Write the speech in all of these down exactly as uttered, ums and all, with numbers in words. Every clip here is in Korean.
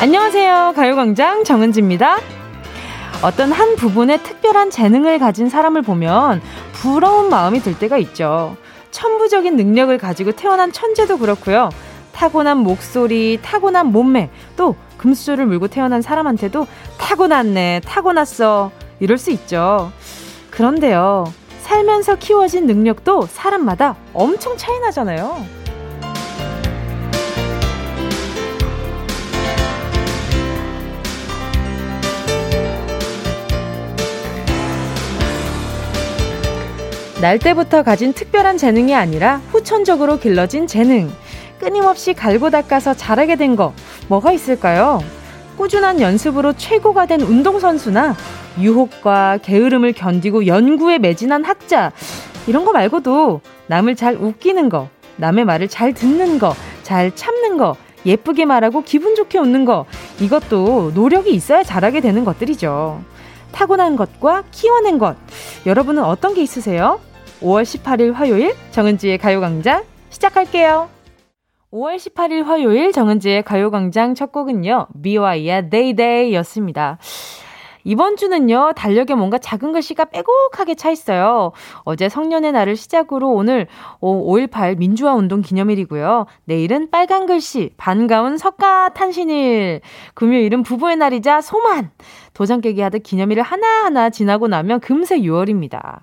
안녕하세요. 가요광장 정은지입니다. 어떤 한 부분에 특별한 재능을 가진 사람을 보면 부러운 마음이 들 때가 있죠. 천부적인 능력을 가지고 태어난 천재도 그렇고요. 타고난 목소리, 타고난 몸매, 또 금수저를 물고 태어난 사람한테도 타고났네, 타고났어 이럴 수 있죠. 그런데요, 살면서 키워진 능력도 사람마다 엄청 차이 나잖아요. 날 때부터 가진 특별한 재능이 아니라 후천적으로 길러진 재능, 끊임없이 갈고 닦아서 잘하게 된 거 뭐가 있을까요? 꾸준한 연습으로 최고가 된 운동선수나 유혹과 게으름을 견디고 연구에 매진한 학자, 이런 거 말고도 남을 잘 웃기는 거, 남의 말을 잘 듣는 거, 잘 참는 거, 예쁘게 말하고 기분 좋게 웃는 거, 이것도 노력이 있어야 잘하게 되는 것들이죠. 타고난 것과 키워낸 것, 여러분은 어떤 게 있으세요? 오월 십팔일 화요일 정은지의 가요광장 시작할게요. 오월 십팔일 화요일 정은지의 가요광장 첫 곡은요, BewhY의 데이데이였습니다. 이번 주는요, 달력에 뭔가 작은 글씨가 빼곡하게 차 있어요. 어제 성년의 날을 시작으로 오늘 오일팔 민주화운동 기념일이고요. 내일은 빨간 글씨, 반가운 석가탄신일. 금요일은 부부의 날이자 소만. 도장 깨기 하듯 기념일을 하나하나 지나고 나면 금세 유월입니다.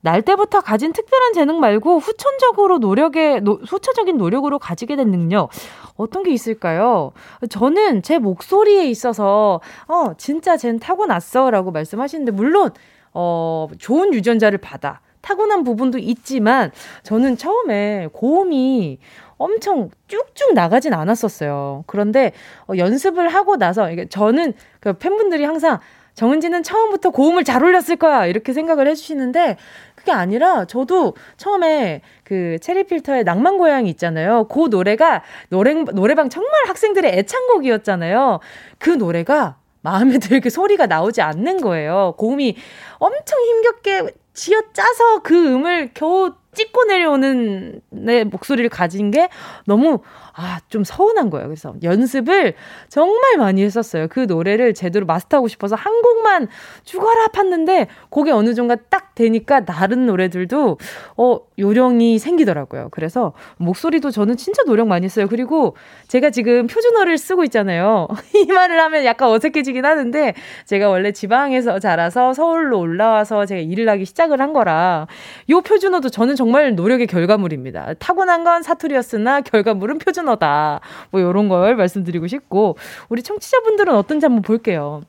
날 때부터 가진 특별한 재능 말고 후천적으로 노력에, 노, 후천적인 노력으로 가지게 된 능력, 어떤 게 있을까요? 저는 제 목소리에 있어서, 어, 진짜 쟨 타고났어 라고 말씀하시는데, 물론, 어, 좋은 유전자를 받아. 타고난 부분도 있지만, 저는 처음에 고음이 엄청 쭉쭉 나가진 않았었어요. 그런데 어, 연습을 하고 나서, 저는 그 팬분들이 항상, 정은지는 처음부터 고음을 잘 올렸을 거야 이렇게 생각을 해주시는데, 그게 아니라 저도 처음에 그 체리필터의 낭만고양이 있잖아요. 그 노래가 노래, 노래방 정말 학생들의 애창곡이었잖아요. 그 노래가 마음에 들게 소리가 나오지 않는 거예요. 고음이 엄청 힘겹게 쥐어짜서 그 음을 겨우 찍고 내려오는 내 목소리를 가진 게 너무 아, 좀 서운한 거예요. 그래서 연습을 정말 많이 했었어요. 그 노래를 제대로 마스터하고 싶어서 한 곡만 죽어라 팠는데, 그게 어느 정도 딱 되니까 다른 노래들도 어, 요령이 생기더라고요. 그래서 목소리도 저는 진짜 노력 많이 했어요. 그리고 제가 지금 표준어를 쓰고 있잖아요. 이 말을 하면 약간 어색해지긴 하는데, 제가 원래 지방에서 자라서 서울로 올라와서 제가 일을 하기 시작을 한 거라 요 표준어도 저는 정말 노력의 결과물입니다. 타고난 건 사투리였으나 결과물은 표준어 다 뭐 이런 걸 말씀드리고 싶고, 우리 청취자분들은 어떤지 한번 볼게요.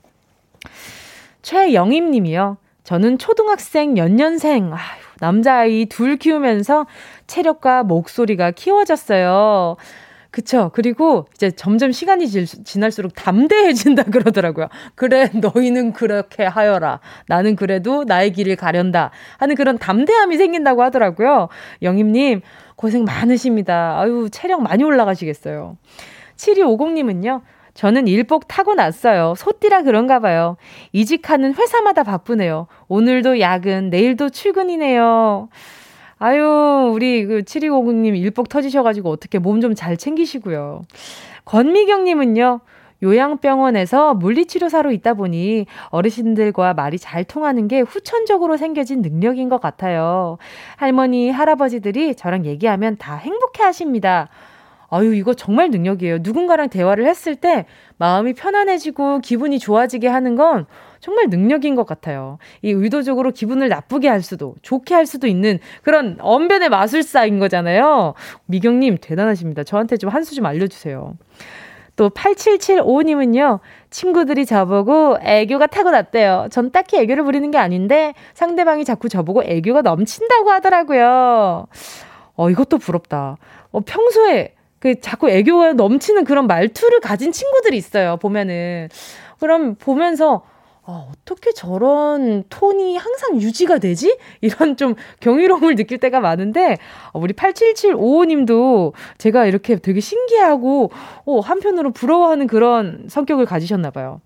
최영임 님이요. 저는 초등학생 연년생, 아유, 남자아이 둘 키우면서 체력과 목소리가 키워졌어요. 그쵸. 그리고 이제 점점 시간이 질, 지날수록 담대해진다 그러더라고요. 그래, 너희는 그렇게 하여라. 나는 그래도 나의 길을 가련다 하는 그런 담대함이 생긴다고 하더라고요. 영임님, 고생 많으십니다. 아유, 체력 많이 올라가시겠어요. 칠이오공님은요. 저는 일복 타고났어요. 소띠라 그런가 봐요. 이직하는 회사마다 바쁘네요. 오늘도 야근, 내일도 출근이네요. 아유, 우리 그 칠이오공님 일복 터지셔가지고 어떻게 몸 좀 잘 챙기시고요. 권미경님은요. 요양병원에서 물리치료사로 있다 보니 어르신들과 말이 잘 통하는 게 후천적으로 생겨진 능력인 것 같아요. 할머니, 할아버지들이 저랑 얘기하면 다 행복해 하십니다. 아유, 이거 정말 능력이에요. 누군가랑 대화를 했을 때 마음이 편안해지고 기분이 좋아지게 하는 건 정말 능력인 것 같아요. 이 의도적으로 기분을 나쁘게 할 수도, 좋게 할 수도 있는 그런 언변의 마술사인 거잖아요. 미경님, 대단하십니다. 저한테 좀 한 수 좀 알려주세요. 또 팔칠칠오님은요. 친구들이 저보고 애교가 타고났대요. 전 딱히 애교를 부리는 게 아닌데 상대방이 자꾸 저보고 애교가 넘친다고 하더라고요. 어, 이것도 부럽다. 어, 평소에 그 자꾸 애교가 넘치는 그런 말투를 가진 친구들이 있어요. 보면은. 그럼 보면서 아, 어떻게 저런 톤이 항상 유지가 되지? 이런 좀 경이로움을 느낄 때가 많은데, 우리 팔칠칠오오님도 제가 이렇게 되게 신기하고 오, 한편으로 부러워하는 그런 성격을 가지셨나 봐요.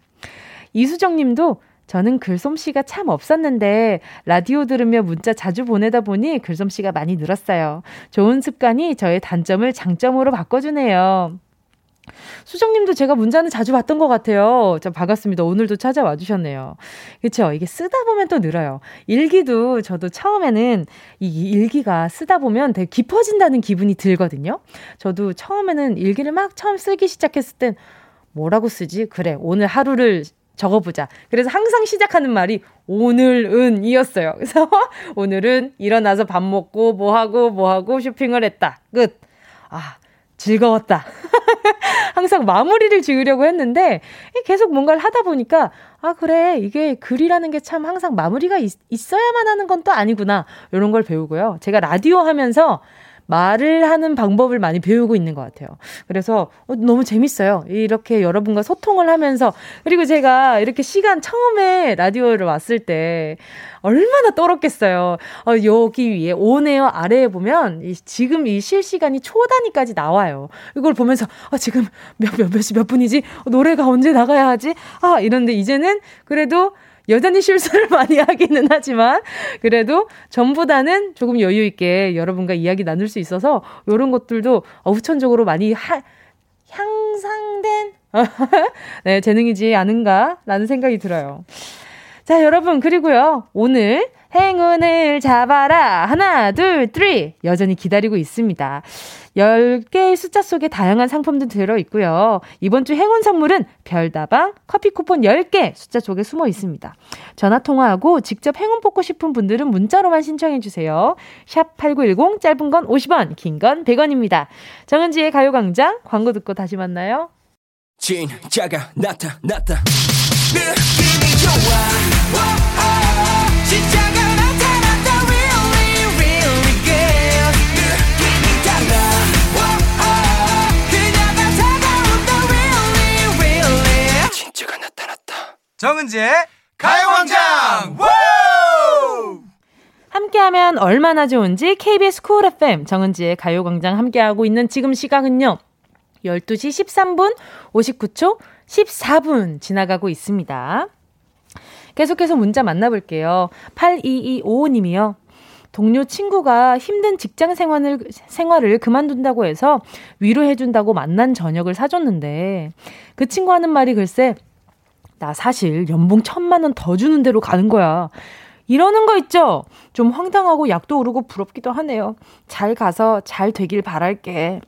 이수정님도 저는 글솜씨가 참 없었는데 라디오 들으며 문자 자주 보내다 보니 글솜씨가 많이 늘었어요. 좋은 습관이 저의 단점을 장점으로 바꿔주네요. 수정님도 제가 문자는 자주 봤던 것 같아요. 자, 반갑습니다. 오늘도 찾아와 주셨네요. 그렇죠? 이게 쓰다 보면 또 늘어요. 일기도 저도 처음에는 이 일기가 쓰다 보면 되게 깊어진다는 기분이 들거든요. 저도 처음에는 일기를 막 처음 쓰기 시작했을 땐 뭐라고 쓰지? 그래, 오늘 하루를 적어보자. 그래서 항상 시작하는 말이 오늘은 이었어요. 그래서 오늘은 일어나서 밥 먹고 뭐하고 뭐하고 쇼핑을 했다. 끝. 아, 즐거웠다. 항상 마무리를 지으려고 했는데 계속 뭔가를 하다 보니까 아, 그래, 이게 글이라는 게 참 항상 마무리가 있, 있어야만 하는 건 또 아니구나, 이런 걸 배우고요. 제가 라디오 하면서 말을 하는 방법을 많이 배우고 있는 것 같아요. 그래서 너무 재밌어요. 이렇게 여러분과 소통을 하면서. 그리고 제가 이렇게 시간 처음에 라디오를 왔을 때 얼마나 떨었겠어요. 어, 여기 위에 오네요 아래에 보면 이, 지금 이 실시간이 초단위까지 나와요. 이걸 보면서 아, 지금 몇, 몇, 몇 시, 몇 분이지? 노래가 언제 나가야 하지? 아, 이런데 이제는 그래도 여전히 실수를 많이 하기는 하지만 그래도 전보다는 조금 여유 있게 여러분과 이야기 나눌 수 있어서 이런 것들도 후천적으로 많이 하, 향상된 네, 재능이지 않은가라는 생각이 들어요. 자, 여러분, 그리고요, 오늘 행운을 잡아라 하나 둘 쓰리 여전히 기다리고 있습니다. 열 개의 숫자 속에 다양한 상품도 들어있고요. 이번 주 행운 선물은 별다방 커피 쿠폰 열 개 숫자 속에 숨어 있습니다. 전화 통화하고 직접 행운 뽑고 싶은 분들은 문자로만 신청해 주세요. 샵 팔구일공, 짧은 건 오십 원, 긴 건 백 원입니다. 정은지의 가요광장, 광고 듣고 다시 만나요. 진짜가 나타났다. 느낌이 좋아. 오오, 진짜가 나타났다. Really really good. 느낌이 달라. 오오, 그녀가 다가온다. Really really. 진짜가 나타났다. 정은지의 가요광장. 함께하면 얼마나 좋은지 케이비에스 Cool 에프엠 정은지의 가요광장 함께하고 있는 지금 시각은요, 열두 시 십삼 분 오십구 초 십사 분 지나가고 있습니다. 계속해서 문자 만나볼게요. 팔이이오오 님이요. 동료 친구가 힘든 직장 생활을, 생활을 그만둔다고 해서 위로해준다고 만난 저녁을 사줬는데 그 친구 하는 말이 글쎄, 나 사실 연봉 천만 원 더 주는 대로 가는 거야. 이러는 거 있죠? 좀 황당하고 약도 오르고 부럽기도 하네요. 잘 가서 잘 되길 바랄게.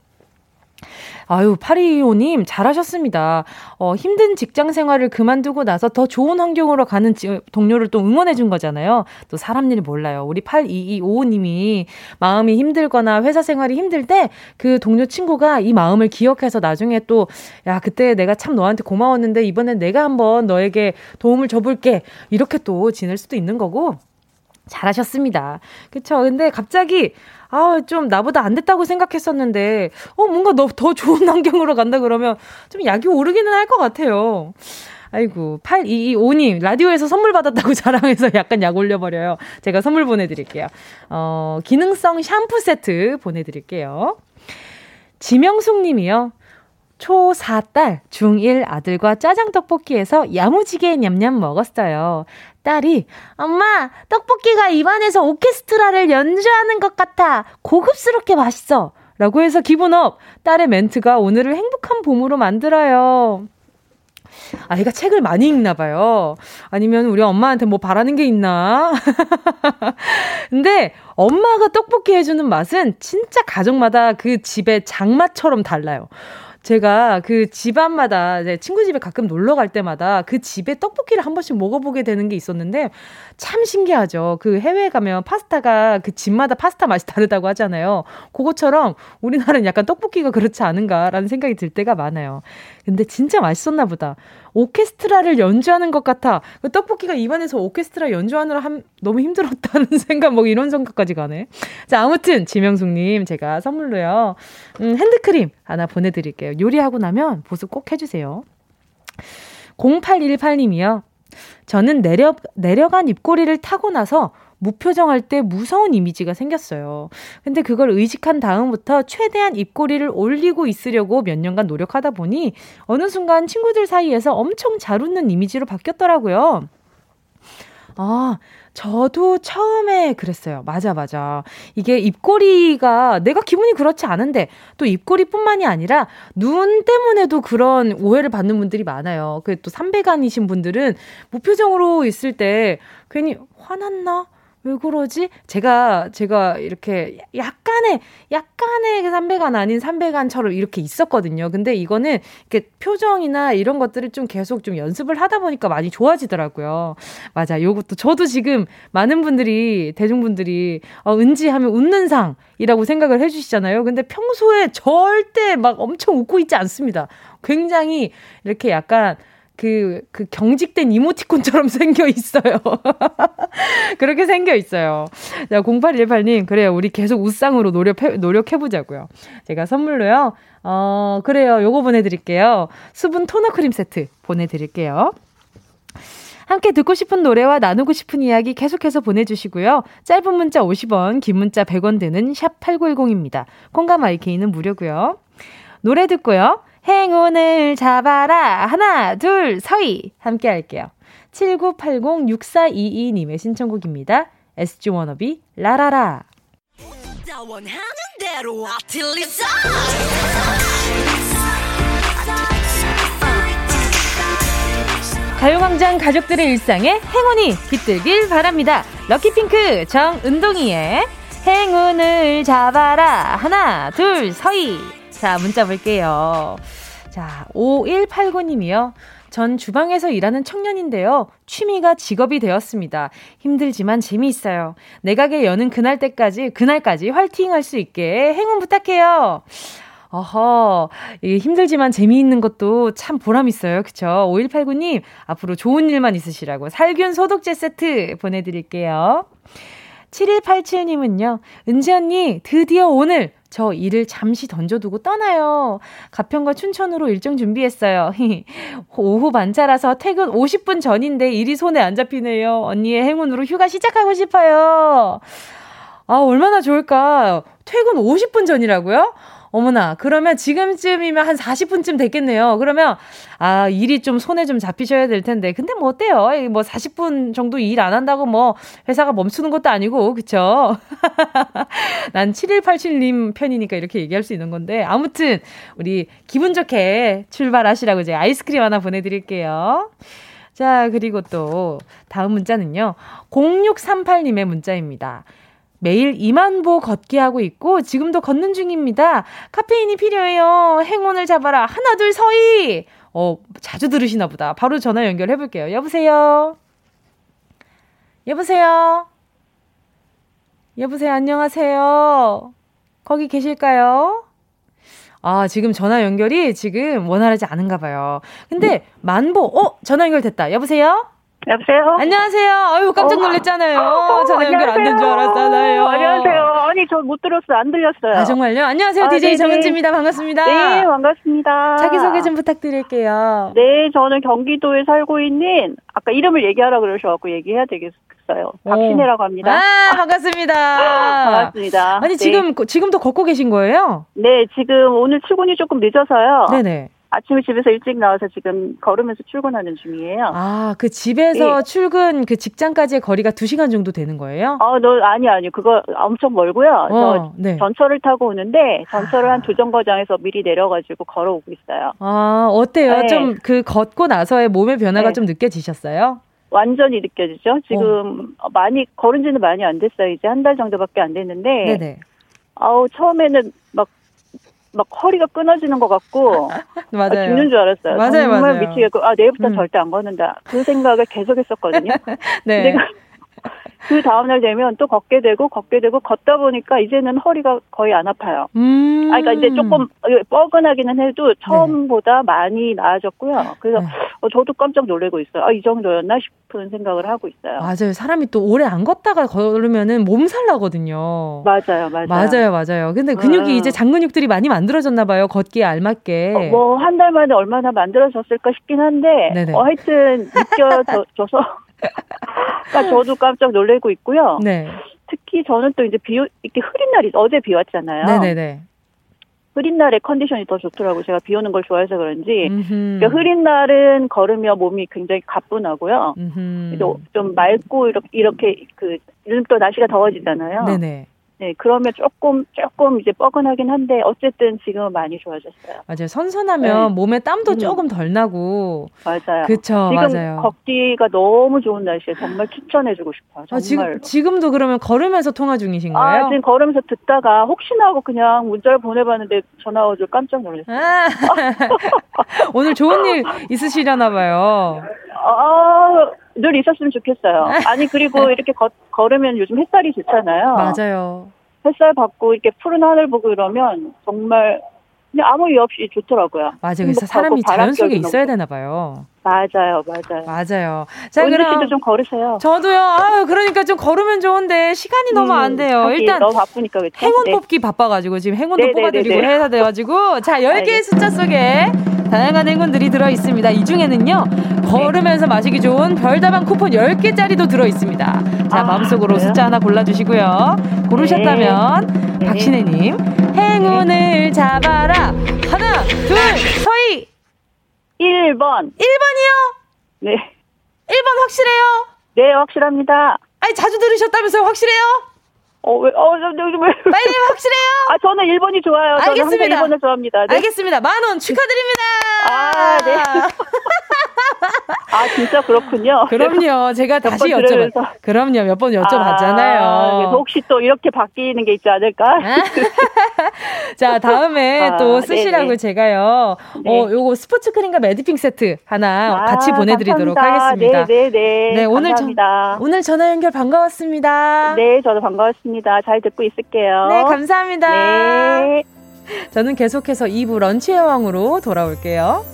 아유, 팔이이오 님 잘하셨습니다. 어, 힘든 직장 생활을 그만두고 나서 더 좋은 환경으로 가는 지, 동료를 또 응원해 준 거잖아요. 또 사람 일 몰라요. 우리 팔이이오오 님이 마음이 힘들거나 회사 생활이 힘들 때 그 동료 친구가 이 마음을 기억해서 나중에 또 야, 그때 내가 참 너한테 고마웠는데 이번엔 내가 한번 너에게 도움을 줘볼게, 이렇게 또 지낼 수도 있는 거고. 잘하셨습니다. 그쵸? 근데 갑자기 아, 좀 나보다 안 됐다고 생각했었는데 어, 뭔가 너 더 좋은 환경으로 간다 그러면 좀 약이 오르기는 할 것 같아요. 아이고, 팔이이오 님 라디오에서 선물 받았다고 자랑해서 약간 약 올려버려요. 제가 선물 보내드릴게요. 어, 기능성 샴푸 세트 보내드릴게요. 지명숙 님이요. 초사 딸, 중일 아들과 짜장떡볶이에서 야무지게 냠냠 먹었어요. 딸이 엄마, 떡볶이가 입안에서 오케스트라를 연주하는 것 같아. 고급스럽게 맛있어. 라고 해서 기분업. 딸의 멘트가 오늘을 행복한 봄으로 만들어요. 아이가 책을 많이 읽나 봐요. 아니면 우리 엄마한테 뭐 바라는 게 있나? 근데 엄마가 떡볶이 해주는 맛은 진짜 가족마다 그 집의 장맛처럼 달라요. 제가 그 집안마다, 제 친구 집에 가끔 놀러 갈 때마다 그 집에 떡볶이를 한 번씩 먹어보게 되는 게 있었는데 참 신기하죠. 그 해외에 가면 파스타가 그 집마다 파스타 맛이 다르다고 하잖아요. 그것처럼 우리나라는 약간 떡볶이가 그렇지 않은가라는 생각이 들 때가 많아요. 근데 진짜 맛있었나 보다. 오케스트라를 연주하는 것 같아. 떡볶이가 입안에서 오케스트라 연주하느라 함, 너무 힘들었다는 생각, 뭐 이런 생각까지 가네. 자, 아무튼 지명숙님 제가 선물로요, 음, 핸드크림 하나 보내드릴게요. 요리하고 나면 보습 꼭 해주세요. 공팔일팔 님이요. 저는 내려, 내려간 입꼬리를 타고 나서 무표정할 때 무서운 이미지가 생겼어요. 근데 그걸 의식한 다음부터 최대한 입꼬리를 올리고 있으려고 몇 년간 노력하다 보니 어느 순간 친구들 사이에서 엄청 잘 웃는 이미지로 바뀌었더라고요. 아, 저도 처음에 그랬어요. 맞아, 맞아. 이게 입꼬리가 내가 기분이 그렇지 않은데 또 입꼬리뿐만이 아니라 눈 때문에도 그런 오해를 받는 분들이 많아요. 그 또 삼백안이신 분들은 무표정으로 있을 때 괜히 화났나? 왜 그러지? 제가, 제가 이렇게 약간의, 약간의 삼백안 아닌 삼백안처럼 이렇게 있었거든요. 근데 이거는 이렇게 표정이나 이런 것들을 좀 계속 좀 연습을 하다 보니까 많이 좋아지더라고요. 맞아. 요것도 저도 지금 많은 분들이, 대중분들이, 어, 은지 하면 웃는 상이라고 생각을 해주시잖아요. 근데 평소에 절대 막 엄청 웃고 있지 않습니다. 굉장히 이렇게 약간, 그, 그 경직된 이모티콘처럼 생겨 있어요. 그렇게 생겨 있어요. 자, 공팔일팔 님, 그래요. 우리 계속 웃상으로 노력해, 노력해보자고요. 제가 선물로요. 어, 그래요. 요거 보내드릴게요. 수분 토너 크림 세트 보내드릴게요. 함께 듣고 싶은 노래와 나누고 싶은 이야기 계속해서 보내주시고요. 짧은 문자 오십 원, 긴 문자 백 원 드는 샵팔구일공입니다. 콩감 아이케이는 무료고요. 노래 듣고요. 행운을 잡아라. 하나, 둘, 서희. 함께 할게요. 칠구팔공 육사이이 님의 신청곡입니다. 에스지워너비 라라라. 가요광장 가족들의 일상에 행운이 깃들길 바랍니다. 럭키핑크 정은동이의 행운을 잡아라. 하나, 둘, 서희. 자, 문자 볼게요. 자, 오일팔구 님이요. 전 주방에서 일하는 청년인데요. 취미가 직업이 되었습니다. 힘들지만 재미있어요. 내가게 여는 그날 때까지, 그날까지 화이팅할 수 있게 행운 부탁해요. 어허, 이게 힘들지만 재미있는 것도 참 보람 있어요. 그쵸? 오일팔구 님, 앞으로 좋은 일만 있으시라고 살균 소독제 세트 보내드릴게요. 칠일팔칠 님은요. 은지 언니, 드디어 오늘 저 일을 잠시 던져두고 떠나요. 가평과 춘천으로 일정 준비했어요. 오후 반차라서 퇴근 오십 분 전인데 일이 손에 안 잡히네요. 언니의 행운으로 휴가 시작하고 싶어요. 아, 얼마나 좋을까. 퇴근 오십 분 전이라고요? 어머나, 그러면 지금쯤이면 한 사십 분쯤 됐겠네요. 그러면, 아, 일이 좀 손에 좀 잡히셔야 될 텐데. 근데 뭐 어때요? 뭐 사십 분 정도 일 안 한다고 뭐 회사가 멈추는 것도 아니고, 그쵸? 난 칠일팔칠 님 편이니까 이렇게 얘기할 수 있는 건데. 아무튼, 우리 기분 좋게 출발하시라고 제가 아이스크림 하나 보내드릴게요. 자, 그리고 또 다음 문자는요. 공육삼팔 님의 문자입니다. 매일 이만 보 걷기 하고 있고 지금도 걷는 중입니다. 카페인이 필요해요. 행운을 잡아라. 하나 둘 서희. 어, 자주 들으시나 보다. 바로 전화 연결해 볼게요. 여보세요. 여보세요. 여보세요. 안녕하세요. 거기 계실까요? 아, 지금 전화 연결이 지금 원활하지 않은가 봐요. 근데 만보. 어, 전화 연결됐다. 여보세요. 여보세요? 안녕하세요. 아유, 깜짝 놀랐잖아요. 어, 어, 전화 연결 안 된 줄 알았잖아요. 안녕하세요. 아니, 저 못 들었어요. 안 들렸어요. 아, 정말요? 안녕하세요. 아, 디제이 네네. 정은지입니다. 반갑습니다. 네, 반갑습니다. 자기소개 좀 부탁드릴게요. 네, 저는 경기도에 살고 있는, 아까 이름을 얘기하라 그러셔가지고 얘기해야 되겠어요. 박신혜라고 합니다. 아, 반갑습니다. 반갑습니다. 아니, 지금, 네. 지금도 걷고 계신 거예요? 네, 지금 오늘 출근이 조금 늦어서요. 네네. 아침에 집에서 일찍 나와서 지금 걸으면서 출근하는 중이에요. 아, 그 집에서 예. 출근 그 직장까지의 거리가 두 시간 정도 되는 거예요? 어, 너, 아니, 아니. 그거 엄청 멀고요. 어, 저 네. 전철을 타고 오는데 전철을 아. 한 두 정거장에서 미리 내려가지고 걸어오고 있어요. 아, 어때요? 네. 좀 그 걷고 나서의 몸의 변화가 네. 좀 느껴지셨어요? 완전히 느껴지죠. 지금 어. 많이, 걸은 지는 많이 안 됐어요. 이제 한 달 정도밖에 안 됐는데. 네네. 아우, 처음에는 막 막 허리가 끊어지는 것 같고 맞아요. 아, 죽는 줄 알았어요. 맞아요, 정말 맞아요. 미치겠고 아 내일부터 음. 절대 안 걷는다. 그 생각을 계속 했었거든요. 네. 근데 그 다음날 되면 또 걷게 되고 걷게 되고 걷다 보니까 이제는 허리가 거의 안 아파요. 음. 아, 그러니까 이제 조금 뻐근하기는 해도 처음보다 네. 많이 나아졌고요. 그래서 네. 어, 저도 깜짝 놀래고 있어요. 아, 이 정도였나 싶은 생각을 하고 있어요. 맞아요. 사람이 또 오래 안 걷다가 걸으면은 몸살 나거든요. 맞아요, 맞아요. 맞아요, 맞아요. 근데 근육이 음. 이제 장근육들이 많이 만들어졌나 봐요. 걷기에 알맞게. 어, 뭐 한 달 만에 얼마나 만들어졌을까 싶긴 한데 어, 하여튼 느껴져서 그러니까 저도 깜짝 놀래고 있고요. 네. 특히 저는 또 이제 비, 이렇게 흐린 날이, 어제 비 왔잖아요. 네네네. 흐린 날에 컨디션이 더 좋더라고요. 제가 비 오는 걸 좋아해서 그런지. 그러니까 흐린 날은 걸으며 몸이 굉장히 가뿐하고요. 좀 맑고 이렇게, 이렇게 그 요즘 또 날씨가 더워지잖아요. 네네. 네, 그러면 조금 조금 이제 뻐근하긴 한데 어쨌든 지금은 많이 좋아졌어요. 맞아요. 선선하면 네. 몸에 땀도 음. 조금 덜 나고. 맞아요. 그쵸, 지금 맞아요. 걷기가 너무 좋은 날씨에 정말 추천해주고 싶어요. 정말. 아, 지금 지금도 그러면 걸으면서 통화 중이신가요? 아, 지금 걸으면서 듣다가 혹시나 하고 그냥 문자를 보내봤는데 전화 와서 깜짝 놀랐어요. 아, 오늘 좋은 일 있으시려나 봐요. 아. 늘 있었으면 좋겠어요. 아니 그리고 이렇게 거, 걸으면 요즘 햇살이 좋잖아요. 맞아요. 햇살 받고 이렇게 푸른 하늘 보고 이러면 정말 그냥 아무 이유 없이 좋더라고요. 맞아요. 그래서 사람이 자연 속에 있어야 되나 봐요. 맞아요, 맞아요. 맞아요. 자, 그럼 은지 씨도 좀 걸으세요. 저도요. 아유, 그러니까 좀 걸으면 좋은데 시간이 음, 너무 안 돼요. 일단 너무 바쁘니까 그렇죠. 행운 네. 뽑기 바빠가지고 지금 행운도 네네네네. 뽑아드리고 해야 돼가지고 자, 열 개의 숫자 속에. 다양한 행운들이 들어있습니다. 이 중에는요 걸으면서 마시기 좋은 별다방 쿠폰 열 개짜리도 들어있습니다. 자 아, 마음속으로 그래요? 숫자 하나 골라주시고요. 고르셨다면 네. 박신혜님 행운을 잡아라. 하나 둘 서희 일 번. 일 번이요? 네 일 번 확실해요? 네 확실합니다. 아니 자주 들으셨다면서요? 확실해요? 어, 왜, 어, 저, 저, 저, 왜. 빨리 확실해요. 아, 저는 일 번이 좋아요. 알겠습니다. 저는 일 번을 좋아합니다. 네. 알겠습니다. 만 원 축하드립니다. 아, 네. 아, 진짜 그렇군요. 그럼요. 제가 다시 여쭤봤, 그럼요. 몇 번 여쭤봤잖아요. 아, 그래서 혹시 또 이렇게 바뀌는 게 있지 않을까? 자, 다음에 아, 또 쓰시라고 네네. 제가요. 네. 어, 요거 스포츠 크림과 매디핑 세트 하나 아, 같이 보내드리도록 감사합니다. 하겠습니다. 네네네. 네, 오늘, 감사합니다. 전, 오늘 전화 연결 반가웠습니다. 네, 저도 반가웠습니다. 잘 듣고 있을게요. 네, 감사합니다. 네. 저는 계속해서 이 부 런치의 왕으로 돌아올게요.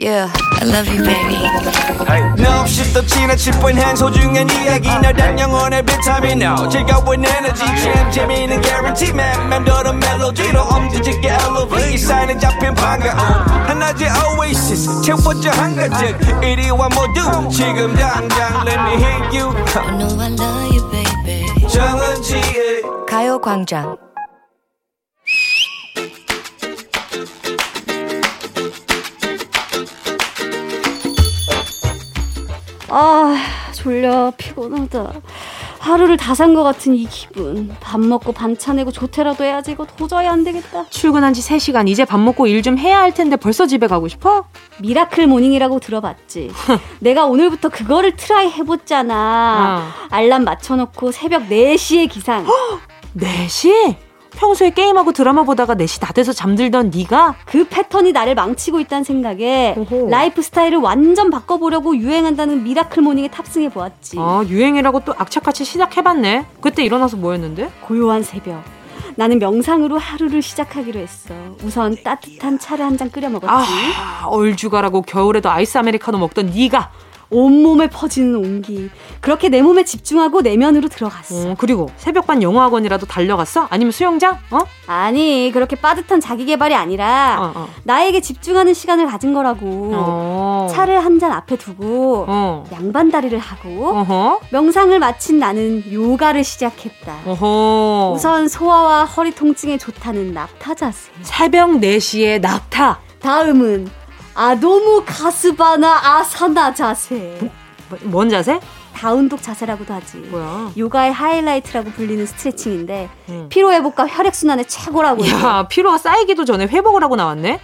Yeah, I love you, baby. No, she's the china chip when hands hold you and you. Now that young on every time you know. Check out with energy, champ, Jimmy, and guarantee, man. Man, do the melody, you know, um, did you get elevated? Sign and jump in, panga. And I just oasis, check what your hunger took. eighty-one more do, chick em down, down, let me hit you. I know I love you, baby. 정은지, 가요광장. 아 졸려 피곤하다 하루를 다 산 것 같은 이 기분 밥 먹고 반차 내고 조퇴라도 해야지 이거 도저히 안 되겠다 출근한 지 세 시간 이제 밥 먹고 일 좀 해야 할 텐데 벌써 집에 가고 싶어? 미라클 모닝이라고 들어봤지 내가 오늘부터 그거를 트라이 해봤잖아 어. 알람 맞춰놓고 새벽 네 시에 기상 네 시? 평소에 게임하고 드라마 보다가 네 시 다 돼서 잠들던 네가 그 패턴이 나를 망치고 있다는 생각에 오호. 라이프 스타일을 완전 바꿔보려고 유행한다는 미라클 모닝에 탑승해보았지. 아 유행이라고 또 악착같이 시작해봤네. 그때 일어나서 뭐 했는데? 고요한 새벽 나는 명상으로 하루를 시작하기로 했어. 우선 따뜻한 차를 한 잔 끓여 먹었지. 아, 얼죽아라고 겨울에도 아이스 아메리카노 먹던 네가 온몸에 퍼지는 온기. 그렇게 내 몸에 집중하고 내면으로 들어갔어. 어, 그리고 새벽반 영어학원이라도 달려갔어? 아니면 수영장? 어? 아니 그렇게 빠듯한 자기개발이 아니라 어, 어. 나에게 집중하는 시간을 가진 거라고. 어. 차를 한 잔 앞에 두고 어. 양반다리를 하고 어허. 명상을 마친 나는 요가를 시작했다. 어허. 우선 소화와 허리 통증에 좋다는 낙타 자세. 새벽 네 시에 낙타. 다음은 아도무 가스바나 아사나 자세. 뭐, 뭔 자세? 다운독 자세라고도 하지. 뭐야? 요가의 하이라이트라고 불리는 스트레칭인데 음. 피로회복과 혈액순환에 최고라고. 야, 피로가 쌓이기도 전에 회복을 하고 나왔네?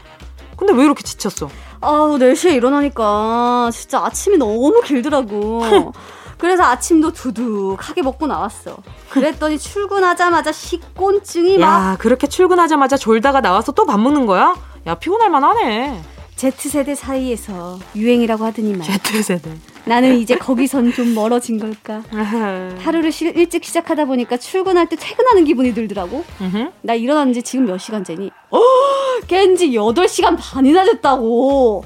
근데 왜 이렇게 지쳤어? 아우 네 시에 일어나니까 진짜 아침이 너무 길더라고. 그래서 아침도 두둑하게 먹고 나왔어. 그랬더니 출근하자마자 식곤증이 막. 야, 그렇게 출근하자마자 졸다가 나와서 또 밥 먹는 거야? 야, 피곤할 만하네. Z세대 사이에서 유행이라고 하더니만 Z세대 나는 이제 거기선 좀 멀어진 걸까. 아하. 하루를 시, 일찍 시작하다 보니까 출근할 때 퇴근하는 기분이 들더라고. 으흠. 나 일어난 지 지금 몇 시간째니? 깬 지 여덟 시간 반이나 됐다고.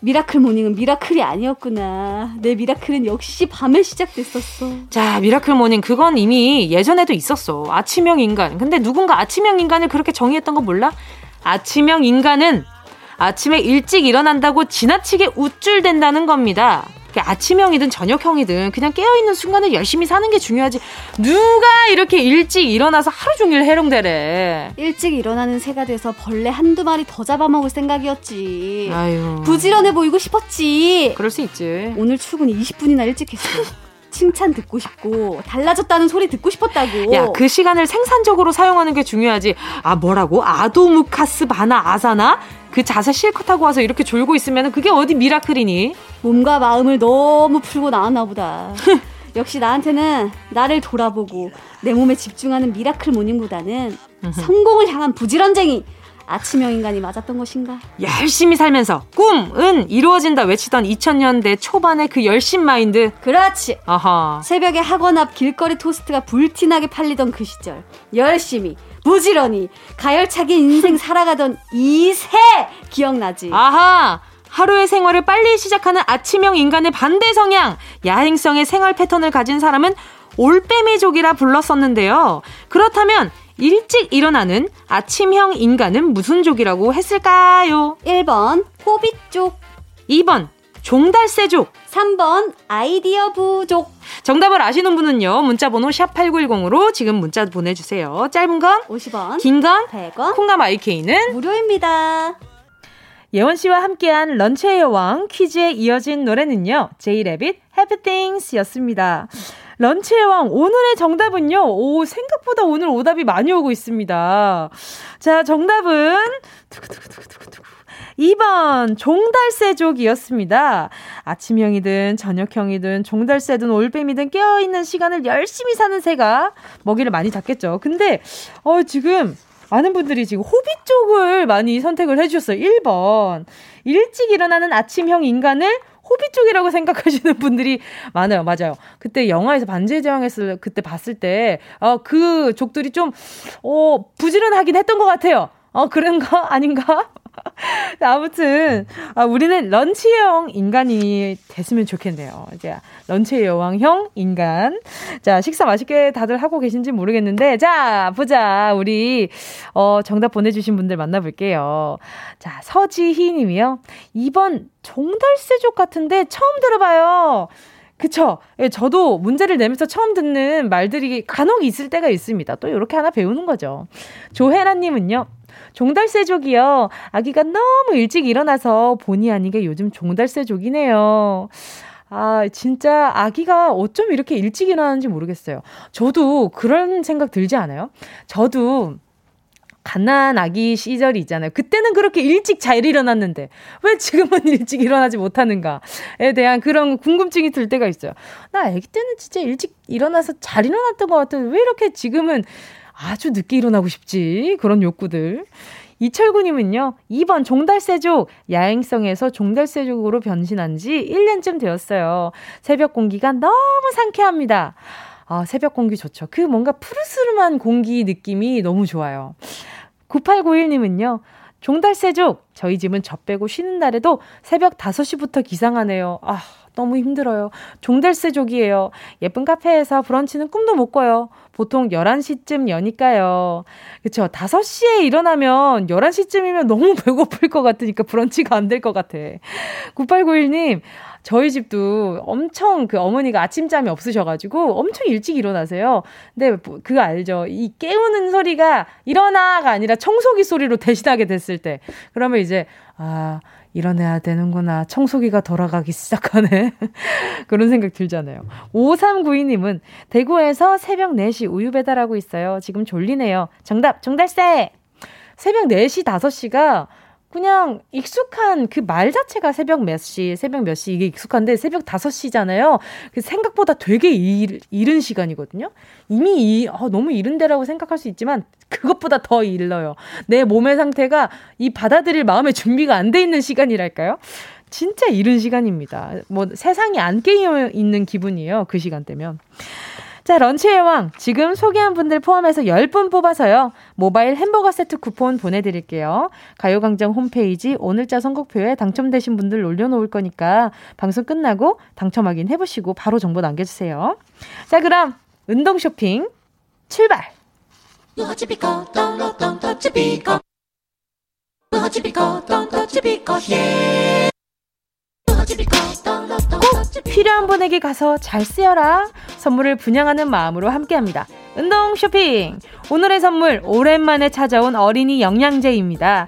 미라클 모닝은 미라클이 아니었구나. 내 미라클은 역시 밤에 시작됐었어. 자, 미라클 모닝 그건 이미 예전에도 있었어. 아침형 인간. 근데 누군가 아침형 인간을 그렇게 정의했던 거 몰라? 아침형 인간은 아침에 일찍 일어난다고 지나치게 우쭐댄다는 겁니다. 아침형이든 저녁형이든 그냥 깨어있는 순간을 열심히 사는 게 중요하지, 누가 이렇게 일찍 일어나서 하루 종일 해롱대래. 일찍 일어나는 새가 돼서 벌레 한두 마리 더 잡아먹을 생각이었지. 아유. 부지런해 보이고 싶었지. 그럴 수 있지. 오늘 출근이 이십 분이나 일찍 했어. 칭찬 듣고 싶고 달라졌다는 소리 듣고 싶었다고. 야, 그 시간을 생산적으로 사용하는 게 중요하지. 아, 뭐라고? 아도무카스 바나 아사나? 그 자세 실컷 하고 와서 이렇게 졸고 있으면 그게 어디 미라클이니? 몸과 마음을 너무 풀고 나왔나 보다. 역시 나한테는 나를 돌아보고 내 몸에 집중하는 미라클 모닝보다는 성공을 향한 부지런쟁이 아침형 인간이 맞았던 것인가? 열심히 살면서 꿈은 이루어진다 외치던 이천 년대 초반의 그 열심 마인드. 그렇지. 아하. 새벽에 학원 앞 길거리 토스트가 불티나게 팔리던 그 시절. 열심히 부지런히 가열차게 인생 살아가던 이 새 기억나지? 아하. 하루의 생활을 빨리 시작하는 아침형 인간의 반대 성향, 야행성의 생활 패턴을 가진 사람은 올빼미족이라 불렀었는데요. 그렇다면 일찍 일어나는 아침형 인간은 무슨 족이라고 했을까요? 일 번 호빗족, 이 번 종달새족, 삼 번 아이디어 부족. 정답을 아시는 분은요 문자번호 샵 팔구일공으로 지금 문자 보내주세요. 짧은 건 오십 원, 긴 건 백 원, 콩감 아이케이는 무료입니다. 예원씨와 함께한 런치의 여왕 퀴즈에 이어진 노래는요 제이래빗 해피 띵스였습니다. 런치의 왕 오늘의 정답은요, 오, 생각보다 오늘 오답이 많이 오고 있습니다. 자, 정답은 두구두구두구두구 이 번 종달새족이었습니다. 아침형이든 저녁형이든 종달새든 올빼미든 깨어있는 시간을 열심히 사는 새가 먹이를 많이 잡겠죠. 근데 어, 지금 많은 분들이 지금 호빗족을 많이 선택을 해주셨어요. 일 번 일찍 일어나는 아침형 인간을 호빗족이라고 생각하시는 분들이 많아요. 맞아요. 그때 영화에서 반지의 제왕에서 그때 봤을 때 어, 그 족들이 좀 어, 부지런하긴 했던 것 같아요. 어, 그런가 아닌가? 아무튼 아, 우리는 런치의 여왕 인간이 됐으면 좋겠네요. 이제 런치의 여왕형 인간. 자, 식사 맛있게 다들 하고 계신지 모르겠는데, 자 보자 우리 어, 정답 보내주신 분들 만나볼게요. 자, 서지희님이요. 이 번 종달새족 같은데 처음 들어봐요. 그쵸? 예, 저도 문제를 내면서 처음 듣는 말들이 간혹 있을 때가 있습니다. 또 이렇게 하나 배우는 거죠. 조혜라님은요. 종달새족이요. 아기가 너무 일찍 일어나서 본의 아니게 요즘 종달새족이네요. 아, 진짜 아기가 어쩜 이렇게 일찍 일어나는지 모르겠어요. 저도 그런 생각 들지 않아요? 저도 갓난 아기 시절이 있잖아요. 그때는 그렇게 일찍 잘 일어났는데 왜 지금은 일찍 일어나지 못하는가에 대한 그런 궁금증이 들 때가 있어요. 나 아기 때는 진짜 일찍 일어나서 잘 일어났던 것 같은데 왜 이렇게 지금은 아주 늦게 일어나고 싶지? 그런 욕구들. 이철구님은요. 이 번 종달새족. 야행성에서 종달새족으로 변신한 지 일 년쯤 되었어요. 새벽 공기가 너무 상쾌합니다. 아, 새벽 공기 좋죠. 그 뭔가 푸르스름한 공기 느낌이 너무 좋아요. 구팔구일님은요. 종달새족. 저희 집은 저 빼고 쉬는 날에도 새벽 다섯 시부터 기상하네요. 아, 너무 힘들어요. 종달새족이에요. 예쁜 카페에서 브런치는 꿈도 못 꿔요. 보통 열한 시쯤 여니까요. 그쵸. 다섯 시에 일어나면 열한 시쯤이면 너무 배고플 것 같으니까 브런치가 안 될 것 같아. 구팔구일님, 저희 집도 엄청 그 어머니가 아침잠이 없으셔가지고 엄청 일찍 일어나세요. 근데 그거 알죠? 이 깨우는 소리가 일어나가 아니라 청소기 소리로 대신하게 됐을 때. 그러면 이제, 아, 일어나야 되는구나. 청소기가 돌아가기 시작하네. 그런 생각 들잖아요. 오삼구이님은 대구에서 새벽 네 시 우유 배달하고 있어요. 지금 졸리네요. 정답, 종달새! 새벽 네 시, 다섯 시가 그냥 익숙한 그 말 자체가 새벽 몇 시, 새벽 몇 시 이게 익숙한데 새벽 다섯 시잖아요. 생각보다 되게 일, 이른 시간이거든요. 이미 이, 아, 너무 이른데라고 생각할 수 있지만 그것보다 더 일러요. 내 몸의 상태가 이 받아들일 마음의 준비가 안 돼 있는 시간이랄까요? 진짜 이른 시간입니다. 뭐 세상이 안 깨어 있는 기분이에요. 그 시간대면. 자, 런치의 왕 지금 소개한 분들 포함해서 열 분 뽑아서요. 모바일 햄버거 세트 쿠폰 보내드릴게요. 가요광장 홈페이지 오늘자 선곡표에 당첨되신 분들 올려놓을 거니까 방송 끝나고 당첨 확인해보시고 바로 정보 남겨주세요. 자, 그럼 운동 쇼핑 출발! 꼭 필요한 분에게 가서 잘 쓰여라. 선물을 분양하는 마음으로 함께합니다. 운동 쇼핑! 오늘의 선물, 오랜만에 찾아온 어린이 영양제입니다.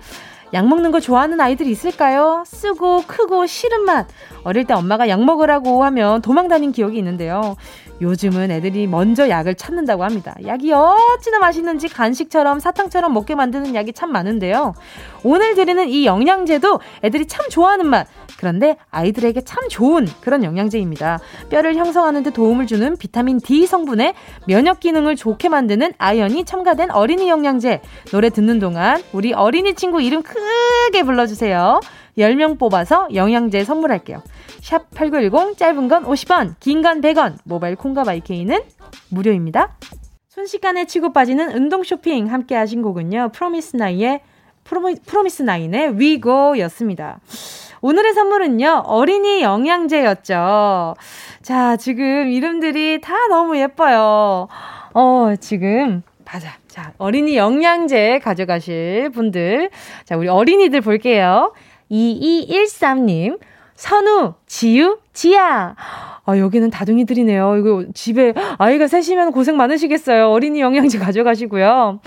약 먹는 거 좋아하는 아이들 있을까요? 쓰고 크고 싫은 맛. 어릴 때 엄마가 약 먹으라고 하면 도망 다닌 기억이 있는데요. 요즘은 애들이 먼저 약을 찾는다고 합니다. 약이 어찌나 맛있는지 간식처럼 사탕처럼 먹게 만드는 약이 참 많은데요. 오늘 드리는 이 영양제도 애들이 참 좋아하는 맛. 그런데 아이들에게 참 좋은 그런 영양제입니다. 뼈를 형성하는 데 도움을 주는 비타민 D 성분에 면역 기능을 좋게 만드는 아연이 첨가된 어린이 영양제. 노래 듣는 동안 우리 어린이 친구 이름 크게 불러주세요. 열 명 뽑아서 영양제 선물할게요. 샵 팔구일공, 짧은 건 오십 원, 긴 건 백 원, 모바일 콩과 마이케이는 무료입니다. 순식간에 치고 빠지는 운동 쇼핑 함께 하신 곡은요. 프로미스나인의 프로미, 프로미스나인의 위고였습니다. 오늘의 선물은요. 어린이 영양제였죠. 자, 지금 이름들이 다 너무 예뻐요. 어, 지금 맞아. 자, 어린이 영양제 가져가실 분들. 자, 우리 어린이들 볼게요. 이이일삼 님, 선우, 지유, 지야. 아, 여기는 다둥이들이네요. 이거 집에 아이가 셋이면 고생 많으시겠어요. 어린이 영양제 가져가시고요.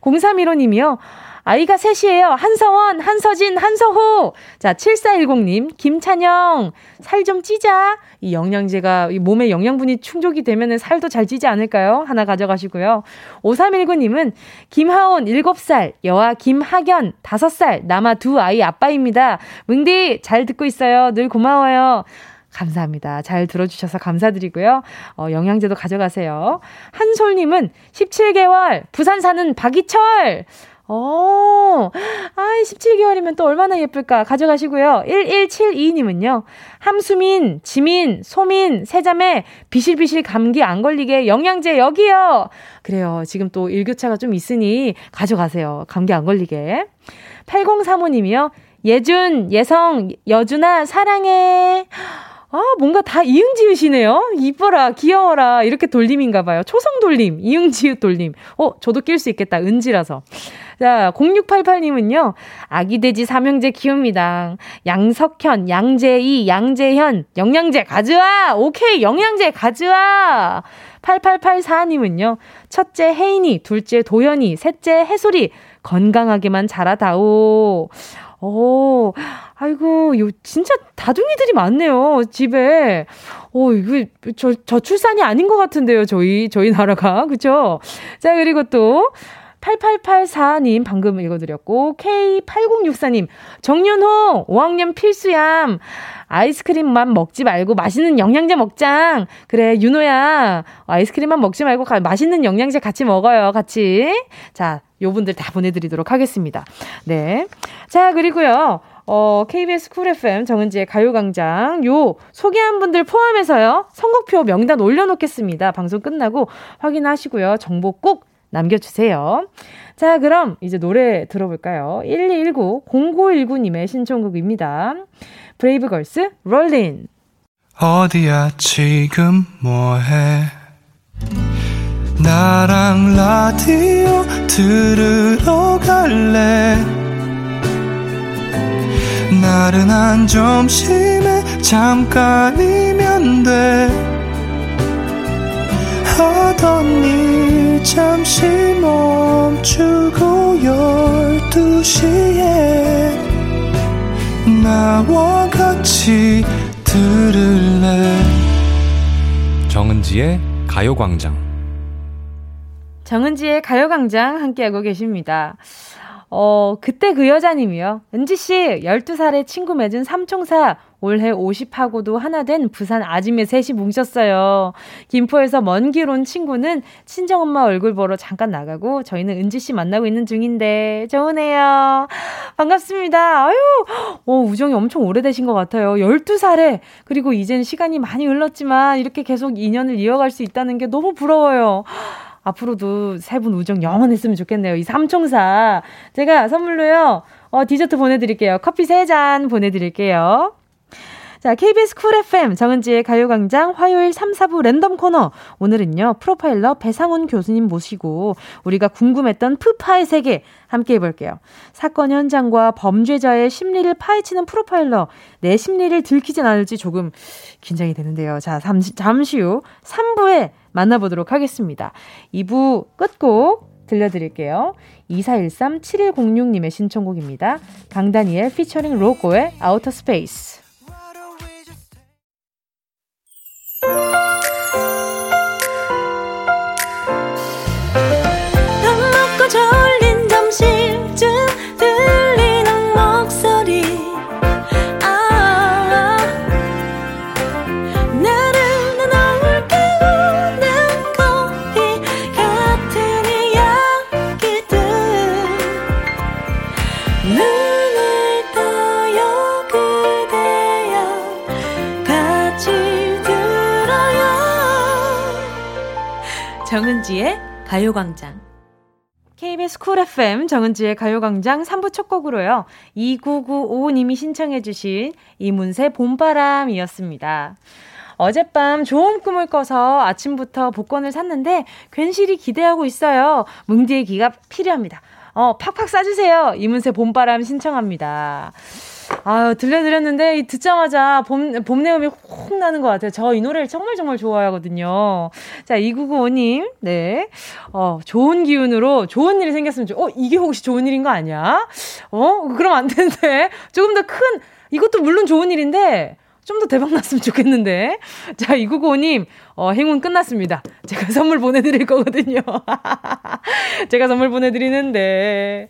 공삼일오 님이요. 아이가 셋이에요. 한서원, 한서진, 한서호. 자, 칠사일공 님, 김찬영, 살 좀 찌자. 이 영양제가 이 몸에 영양분이 충족이 되면 살도 잘 찌지 않을까요? 하나 가져가시고요. 오삼일구 님은 김하온, 일곱 살, 여아 김하견, 다섯 살, 남아 두 아이 아빠입니다. 뭉디, 잘 듣고 있어요. 늘 고마워요. 감사합니다. 잘 들어주셔서 감사드리고요. 어, 영양제도 가져가세요. 한솔님은 십칠 개월, 부산 사는 박이철. 오, 아이, 십칠 개월이면 또 얼마나 예쁠까. 가져가시고요. 일일칠이 님은요. 함수민, 지민, 소민, 세자매, 비실비실 감기 안 걸리게 영양제 여기요. 그래요. 지금 또 일교차가 좀 있으니 가져가세요. 감기 안 걸리게. 팔공삼오 님이요. 예준, 예성, 여준아, 사랑해. 아, 뭔가 다 이응지읒이네요. 이뻐라, 귀여워라. 이렇게 돌림인가 봐요. 초성 돌림, 이응지읒 돌림. 어, 저도 낄 수 있겠다. 은지라서. 자, 공육팔팔 님은요. 아기 돼지 삼형제 키웁니다. 양석현, 양재희, 양재현. 영양제 가져와. 오케이, 영양제 가져와. 팔팔팔사 님은요. 첫째 혜인이, 둘째 도연이, 셋째 해솔이. 건강하게만 자라다오. 오, 아이고, 요, 진짜 다둥이들이 많네요, 집에. 오, 이거, 저, 저출산이 아닌 것 같은데요, 저희, 저희 나라가. 그쵸? 자, 그리고 또, 팔팔팔사 님, 방금 읽어드렸고, 케이 팔공육사 님, 정윤호, 오 학년 필수얌, 아이스크림만 먹지 말고 맛있는 영양제 먹자. 그래, 윤호야, 아이스크림만 먹지 말고 가, 맛있는 영양제 같이 먹어요, 같이. 자, 요 분들 다 보내드리도록 하겠습니다. 네. 자, 그리고요, 어, 케이비에스 쿨 에프엠 정은지의 가요광장, 요, 소개한 분들 포함해서요, 선곡표 명단 올려놓겠습니다. 방송 끝나고 확인하시고요, 정보 꼭 남겨주세요. 자, 그럼 이제 노래 들어볼까요? 일이일구 공구일구 님의 신청곡입니다. 브레이브걸스, 롤린. 어디야, 지금 뭐해? 나랑 라디오 들으러 갈래? 나른한 점심에 잠깐이면 돼. 하던 일 잠시 멈추고 열두 시에 나와 같이 들을래. 정은지의 가요광장. 정은지의 가요광장 함께하고 계십니다. 어, 그때 그 여자님이요. 은지씨, 열두 살에 친구 맺은 삼총사, 올해 오십하고도 하나 된 부산 아지매 셋이 뭉쳤어요. 김포에서 먼 길 온 친구는 친정엄마 얼굴 보러 잠깐 나가고, 저희는 은지씨 만나고 있는 중인데, 좋으네요. 반갑습니다. 아유, 오, 우정이 엄청 오래되신 것 같아요. 열두 살에, 그리고 이젠 시간이 많이 흘렀지만, 이렇게 계속 인연을 이어갈 수 있다는 게 너무 부러워요. 앞으로도 세 분 우정 영원했으면 좋겠네요. 이 삼총사. 제가 선물로요, 어, 디저트 보내드릴게요. 커피 세 잔 보내드릴게요. 자, 케이비에스 쿨 에프엠 정은지의 가요광장 화요일 삼, 사부 랜덤 코너. 오늘은요, 프로파일러 배상훈 교수님 모시고 우리가 궁금했던 푸파의 세계 함께 해볼게요. 사건 현장과 범죄자의 심리를 파헤치는 프로파일러, 내 심리를 들키진 않을지 조금 긴장이 되는데요. 자, 잠시, 잠시 후 삼부에 만나보도록 하겠습니다. 이 부 끝곡 들려드릴게요. 이사일삼 칠일공육님의 신청곡입니다. 강다니엘 피처링 로고의 아우터 스페이스. 정은지의 가요광장. 케이비에스 쿨 에프엠 정은지의 가요광장 삼 부 첫 곡으로요, 이구구오오님이 신청해 주신 이문세 봄바람이었습니다. 어젯밤 좋은 꿈을 꿔서 아침부터 복권을 샀는데 괜시리 기대하고 있어요. 뭉디의 기가 필요합니다. 어, 팍팍 싸주세요. 이문세 봄바람 신청합니다. 아유, 들려드렸는데 듣자마자 봄, 봄내음이 혹 나는 것 같아요. 저 이 노래를 정말 정말 좋아하거든요. 자, 이구구오님, 네, 어, 좋은 기운으로 좋은 일이 생겼으면 좋. 어, 이게 혹시 좋은 일인 거 아니야? 어, 그럼 안 되는데. 조금 더 큰, 이것도 물론 좋은 일인데 좀 더 대박 났으면 좋겠는데. 자, 이구구오님, 어, 행운 끝났습니다. 제가 선물 보내드릴 거거든요. 제가 선물 보내드리는데.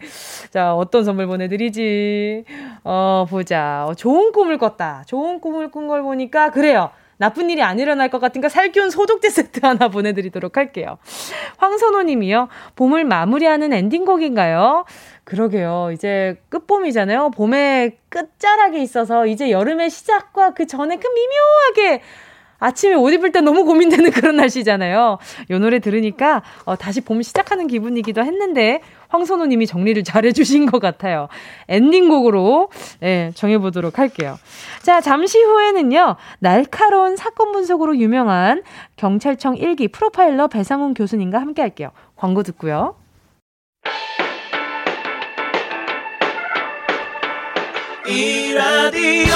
자, 어떤 선물 보내드리지? 어, 보자. 어, 좋은 꿈을 꿨다. 좋은 꿈을 꾼 걸 보니까, 그래요, 나쁜 일이 안 일어날 것 같으니까 살균 소독제 세트 하나 보내드리도록 할게요. 황선호 님이요. 봄을 마무리하는 엔딩곡인가요? 그러게요. 이제 끝봄이잖아요. 봄의 끝자락에 있어서 이제 여름의 시작과 그 전에 그 미묘하게 아침에 옷 입을 때 너무 고민되는 그런 날씨잖아요. 이 노래 들으니까 어, 다시 봄 시작하는 기분이기도 했는데 황선호 님이 정리를 잘해주신 것 같아요. 엔딩곡으로, 네, 정해보도록 할게요. 자, 잠시 후에는요, 날카로운 사건 분석으로 유명한 경찰청 일기 프로파일러 배상훈 교수님과 함께 할게요. 광고 듣고요. 이 라디오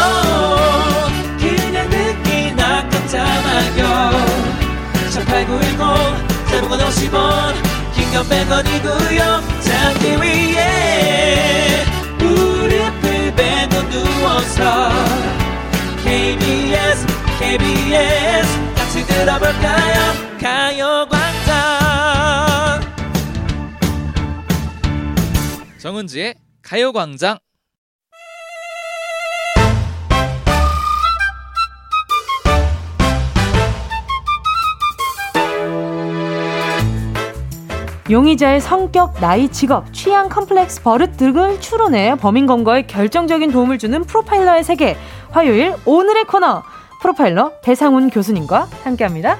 그냥 듣기나 깜짝마요 일팔구일공 대목원 오십 원 긴건 백 원이고요 잔디 위에 무릎을 베고 누워서 케이비에스 케이비에스 같이 들어볼까요. 가요광장 정은지의 가요광장. 용의자의 성격, 나이, 직업, 취향, 컴플렉스, 버릇 등을 추론해 범인 검거에 결정적인 도움을 주는 프로파일러의 세계. 화요일 오늘의 코너, 프로파일러 배상훈 교수님과 함께합니다.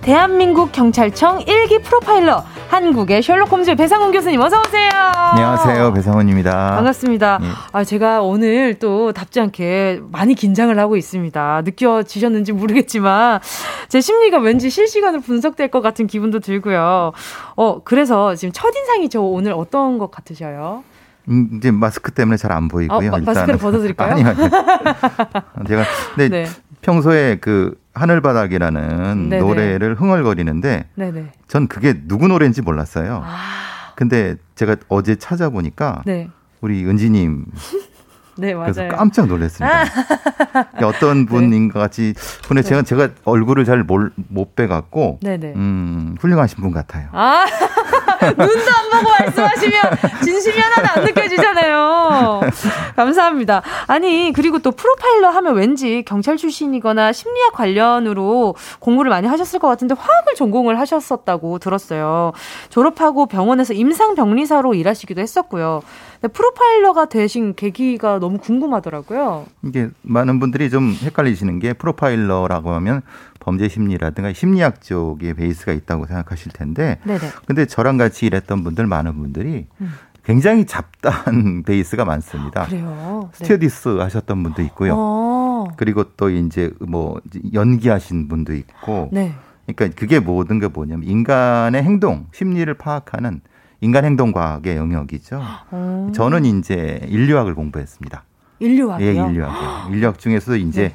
대한민국 경찰청 일기 프로파일러, 한국의 셜록홈즈 배상훈 교수님, 어서오세요. 안녕하세요. 배상훈입니다. 반갑습니다. 네. 아, 제가 오늘 또 답지 않게 많이 긴장을 하고 있습니다. 느껴지셨는지 모르겠지만 제 심리가 왠지 실시간으로 분석될 것 같은 기분도 들고요. 어, 그래서 지금 첫인상이 저 오늘 어떤 것 같으셔요? 음, 이제 마스크 때문에 잘 안 보이고요. 아, 마, 마스크를 벗어드릴까요? 아니요. 아니요. 제가 근데 네. 평소에 그 하늘바닥이라는 네네. 노래를 흥얼거리는데 네네. 전 그게 누구 노래인지 몰랐어요. 아. 근데 제가 어제 찾아보니까 네. 우리 은지님 네, 맞아요. 그래서 깜짝 놀랐습니다. 아. 어떤 분인가 같이, 근데 제가, 네. 제가 얼굴을 잘 못 빼갖고, 네네. 음, 훌륭하신 분 같아요. 아, 눈도 안 보고 말씀하시면 진심이 하나도 안 느껴지잖아요. 감사합니다. 아니, 그리고 또 프로파일러 하면 왠지 경찰 출신이거나 심리학 관련으로 공부를 많이 하셨을 것 같은데 화학을 전공을 하셨었다고 들었어요. 졸업하고 병원에서 임상병리사로 일하시기도 했었고요. 프로파일러가 되신 계기가 너무 궁금하더라고요. 이게 많은 분들이 좀 헷갈리시는 게 프로파일러라고 하면 범죄 심리라든가 심리학 쪽에 베이스가 있다고 생각하실 텐데, 근데 저랑 같이 일했던 분들 많은 분들이 음. 굉장히 잡다한 베이스가 많습니다. 아, 그래요? 스튜어디스 네. 하셨던 분도 있고요. 어. 그리고 또 이제 뭐 연기하신 분도 있고, 네. 그러니까 그게 모든 게 뭐냐면 인간의 행동, 심리를 파악하는 인간행동과학의 영역이죠. 오. 저는 이제 인류학을 공부했습니다. 인류학이요? 예, 인류학이요. 인류학 중에서도 이제 네.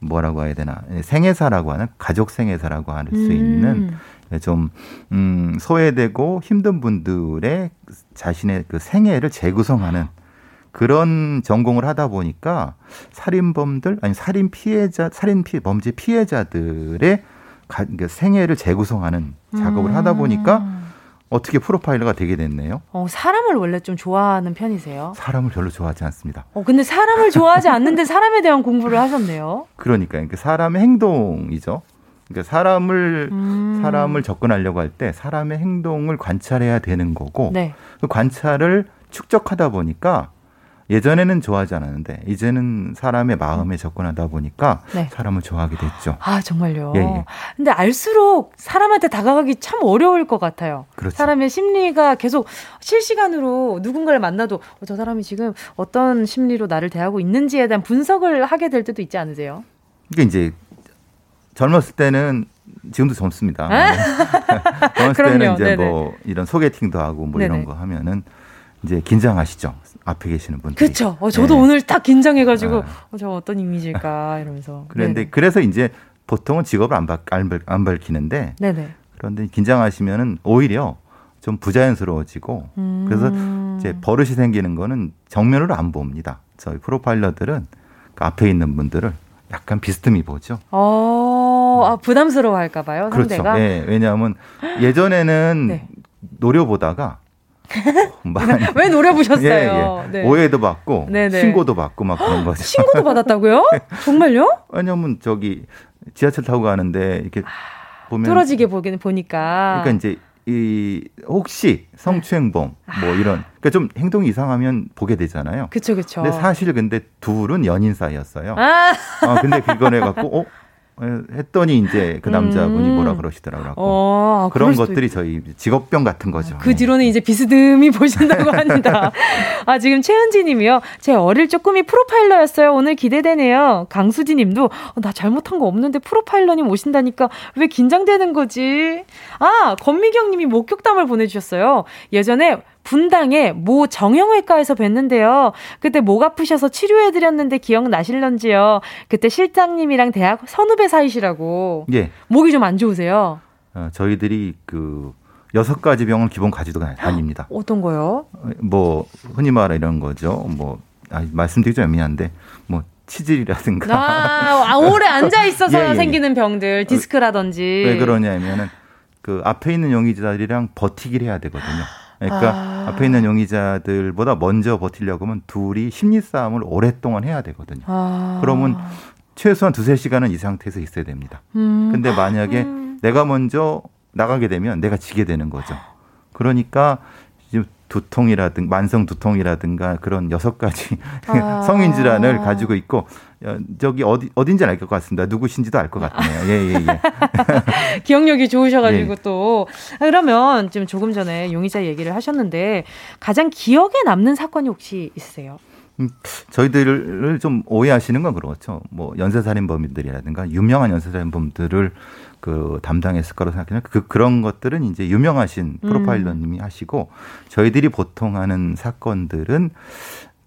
뭐라고 해야 되나, 생애사라고 하는, 가족 생애사라고 할 수 음. 있는 좀 음, 소외되고 힘든 분들의 자신의 그 생애를 재구성하는 그런 전공을 하다 보니까 살인범들, 아니 살인 피해자, 살인 피해, 범죄 피해자들의 가, 그러니까 생애를 재구성하는 작업을 음. 하다 보니까 어떻게 프로파일러가 되게 됐네요. 어, 사람을 원래 좀 좋아하는 편이세요? 사람을 별로 좋아하지 않습니다. 어, 근데 사람을 좋아하지 않는데 사람에 대한 공부를 하셨네요. 그러니까, 그러니까 사람의 행동이죠. 그러니까 사람을 음. 사람을 접근하려고 할 때 사람의 행동을 관찰해야 되는 거고, 네. 그 관찰을 축적하다 보니까 예전에는 좋아하지 않았는데 이제는 사람의 마음에 접근하다 보니까 네. 사람을 좋아하게 됐죠. 아, 정말요? 예, 예. 근데 알수록 사람한테 다가가기 참 어려울 것 같아요. 그렇죠. 사람의 심리가 계속 실시간으로 누군가를 만나도 저 사람이 지금 어떤 심리로 나를 대하고 있는지에 대한 분석을 하게 될 때도 있지 않으세요? 이게 이제 젊었을 때는, 지금도 젊습니다. 젊었을 그럼요. 때는 이제 네네. 뭐 이런 소개팅도 하고 뭐 네네. 이런 거 하면은 이제 긴장하시죠. 앞에 계시는 분들이. 그렇죠. 어, 저도 네. 오늘 딱 긴장해가지고 어, 저 어떤 이미지일까 이러면서. 그런데 네네. 그래서 이제 보통은 직업을 안, 바, 안, 안 밝히는데 네네. 그런데 긴장하시면은 오히려 좀 부자연스러워지고 음. 그래서 이제 버릇이 생기는 거는 정면으로 안 봅니다. 저희 프로파일러들은 그 앞에 있는 분들을 약간 비스듬히 보죠. 어, 아, 부담스러워할까 봐요. 그렇죠. 상대가. 예, 왜냐하면 예전에는 네. 노려보다가 왜 노려보셨어요? 예, 예. 네. 오해도 받고 네네. 신고도 받고 막 그런 거죠. 신고도 받았다고요? 정말요? 왜냐하면 저기 지하철 타고 가는데 이렇게 아, 보면 뚫어지게 보기는 보니까. 그러니까 이제 이 혹시 성추행범 네. 뭐 이런. 그러니까 좀 행동이 이상하면 보게 되잖아요. 그렇죠, 그렇죠. 근데 사실 근데 둘은 연인 사이였어요. 아, 아 근데 그걸 해갖고 어? 했더니 이제 그 남자분이 음. 뭐라 그러시더라고요. 어, 그런 것들이 있... 저희 직업병 같은 거죠. 그 뒤로는 이제 비스듬히 보신다고 합니다. 아, 지금 최은지 님이요. 제 어릴 쪼꼬미 프로파일러였어요. 오늘 기대되네요. 강수지 님도 나 잘못한 거 없는데 프로파일러님 오신다니까 왜 긴장되는 거지? 아, 권미경 님이 목격담을 보내주셨어요. 예전에 분당의 모 정형외과에서 뵀는데요. 그때 목 아프셔서 치료해드렸는데 기억나실런지요. 그때 실장님이랑 대학 선후배 사이시라고. 예. 목이 좀 안 좋으세요? 어, 저희들이 그 여섯 가지 병을 기본 가지고 다닙니다. 어떤 거요? 뭐 흔히 말하는 이런 거죠. 뭐 아, 말씀드리기 좀 애매한데 뭐 치질이라든가. 아, 아 오래 앉아 있어서 예, 예, 생기는 병들, 디스크라든지. 왜 그러냐면은 그 앞에 있는 용의자들이랑 버티기를 해야 되거든요. 그러니까 아. 앞에 있는 용의자들보다 먼저 버티려고 하면 둘이 심리 싸움을 오랫동안 해야 되거든요. 아. 그러면 최소한 두세 시간은 이 상태에서 있어야 됩니다. 음. 근데 만약에 음. 내가 먼저 나가게 되면 내가 지게 되는 거죠. 그러니까 두통이라든가 만성 두통이라든가 그런 여섯 가지 아. 성인 질환을 가지고 있고 저기 어디 어딘지는 알 것 같습니다. 누구신지도 알 것 같네요. 예예예. 예. 기억력이 좋으셔가지고 예. 또 그러면 지금 조금 전에 용의자 얘기를 하셨는데 가장 기억에 남는 사건이 혹시 있으세요? 음, 저희들을 좀 오해하시는 건 그렇죠. 뭐 연쇄살인범들이라든가 유명한 연쇄살인범들을 그 담당했을 거라고 생각해요. 그 그런 것들은 이제 유명하신 프로파일러님이 음. 하시고 저희들이 보통 하는 사건들은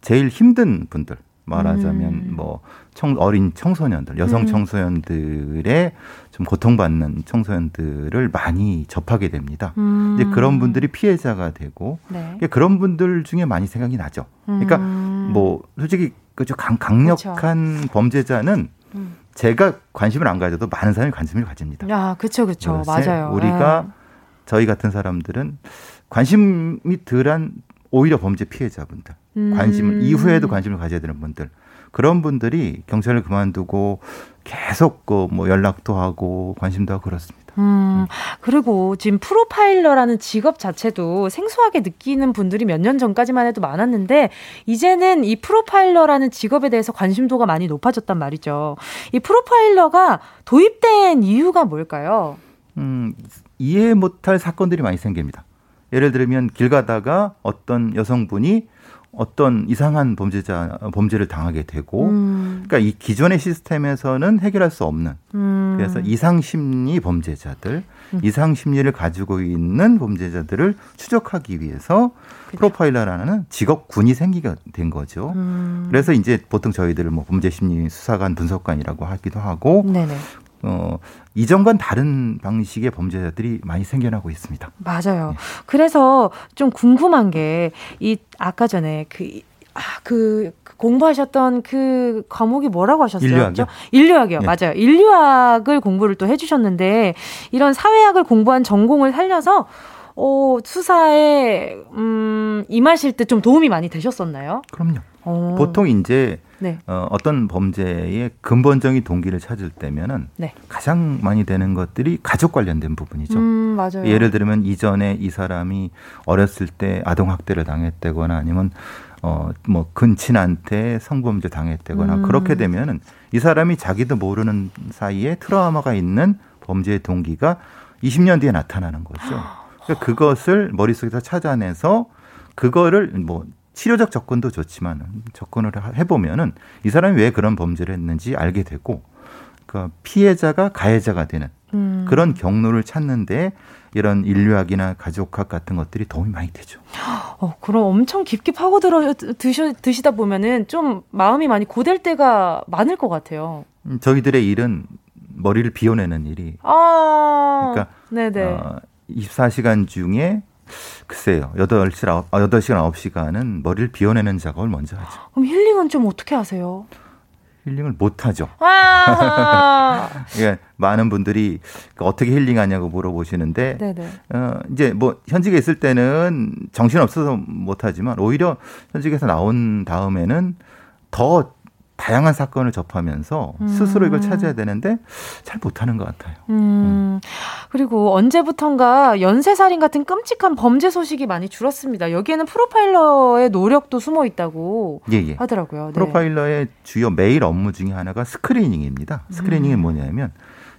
제일 힘든 분들 말하자면 음. 뭐 청, 어린 청소년들, 여성 청소년들의 좀 고통받는 청소년들을 많이 접하게 됩니다. 음. 이제 그런 분들이 피해자가 되고 네. 그런 분들 중에 많이 생각이 나죠. 그러니까 음. 뭐 솔직히 그저 강력한 그쵸. 범죄자는 음. 제가 관심을 안 가져도 많은 사람이 관심을 가집니다. 아, 그렇죠, 그렇죠, 맞아요. 우리가 네. 저희 같은 사람들은 관심이 덜한 오히려 범죄 피해자분들, 음. 관심을 이후에도 관심을 가져야 되는 분들, 그런 분들이 경찰을 그만두고 계속 그 뭐 연락도 하고 관심도 하고 그렇습니다. 음, 그리고 지금 프로파일러라는 직업 자체도 생소하게 느끼는 분들이 몇 년 전까지만 해도 많았는데 이제는 이 프로파일러라는 직업에 대해서 관심도가 많이 높아졌단 말이죠. 이 프로파일러가 도입된 이유가 뭘까요? 음, 이해 못할 사건들이 많이 생깁니다. 예를 들면 길 가다가 어떤 여성분이 어떤 이상한 범죄자, 범죄를 당하게 되고, 음. 그러니까 이 기존의 시스템에서는 해결할 수 없는, 음. 그래서 이상심리 범죄자들, 음. 이상심리를 가지고 있는 범죄자들을 추적하기 위해서 그렇죠. 프로파일러라는 직업군이 생기게 된 거죠. 음. 그래서 이제 보통 저희들을 뭐 범죄심리 수사관, 분석관이라고 하기도 하고, 네네. 어, 이전과는 다른 방식의 범죄자들이 많이 생겨나고 있습니다. 맞아요. 네. 그래서 좀 궁금한 게 이 아까 전에 그, 아, 그 공부하셨던 그 과목이 뭐라고 하셨어요? 인류학이요. 인류학이요. 네. 맞아요. 인류학을 공부를 또 해주셨는데 이런 사회학을 공부한 전공을 살려서 어, 수사에 음, 임하실 때 좀 도움이 많이 되셨었나요? 그럼요. 오. 보통 이제 네. 어, 어떤 범죄의 근본적인 동기를 찾을 때면은 네. 가장 많이 되는 것들이 가족 관련된 부분이죠. 음, 맞아요. 예를 들면 이전에 이 사람이 어렸을 때 아동 학대를 당했다거나 아니면 어, 뭐 근친한테 성범죄 당했다거나 음. 그렇게 되면은 이 사람이 자기도 모르는 사이에 트라우마가 있는 범죄의 동기가 이십 년 뒤에 나타나는 거죠. 그러니까 그것을 머릿속에서 찾아내서 그거를 뭐 치료적 접근도 좋지만 접근을 해보면은 이 사람이 왜 그런 범죄를 했는지 알게 되고 그러니까 피해자가 가해자가 되는 음. 그런 경로를 찾는데 이런 인류학이나 가족학 같은 것들이 도움이 많이 되죠. 어, 그럼 엄청 깊게 파고들어 드셔, 드시다 보면은 좀 마음이 많이 고될 때가 많을 것 같아요. 음, 저희들의 일은 머리를 비워내는 일이. 아, 그러니까 네네. 어, 이십사 시간 중에 글쎄요. 여덟 시간, 아홉 시간은 머리를 비워내는 작업을 먼저 하죠. 그럼 힐링은 좀 어떻게 하세요? 힐링을 못하죠. 아~ 그러니까 많은 분들이 어떻게 힐링하냐고 물어보시는데 어, 이제 뭐 현직에 있을 때는 정신없어서 못하지만 오히려 현직에서 나온 다음에는 더 다양한 사건을 접하면서 음. 스스로 이걸 찾아야 되는데 잘 못하는 것 같아요. 음. 음. 그리고 언제부턴가 연쇄살인 같은 끔찍한 범죄 소식이 많이 줄었습니다. 여기에는 프로파일러의 노력도 숨어 있다고 예, 예. 하더라고요. 네. 프로파일러의 주요 메일 업무 중에 하나가 스크리닝입니다. 스크리닝이 음. 뭐냐면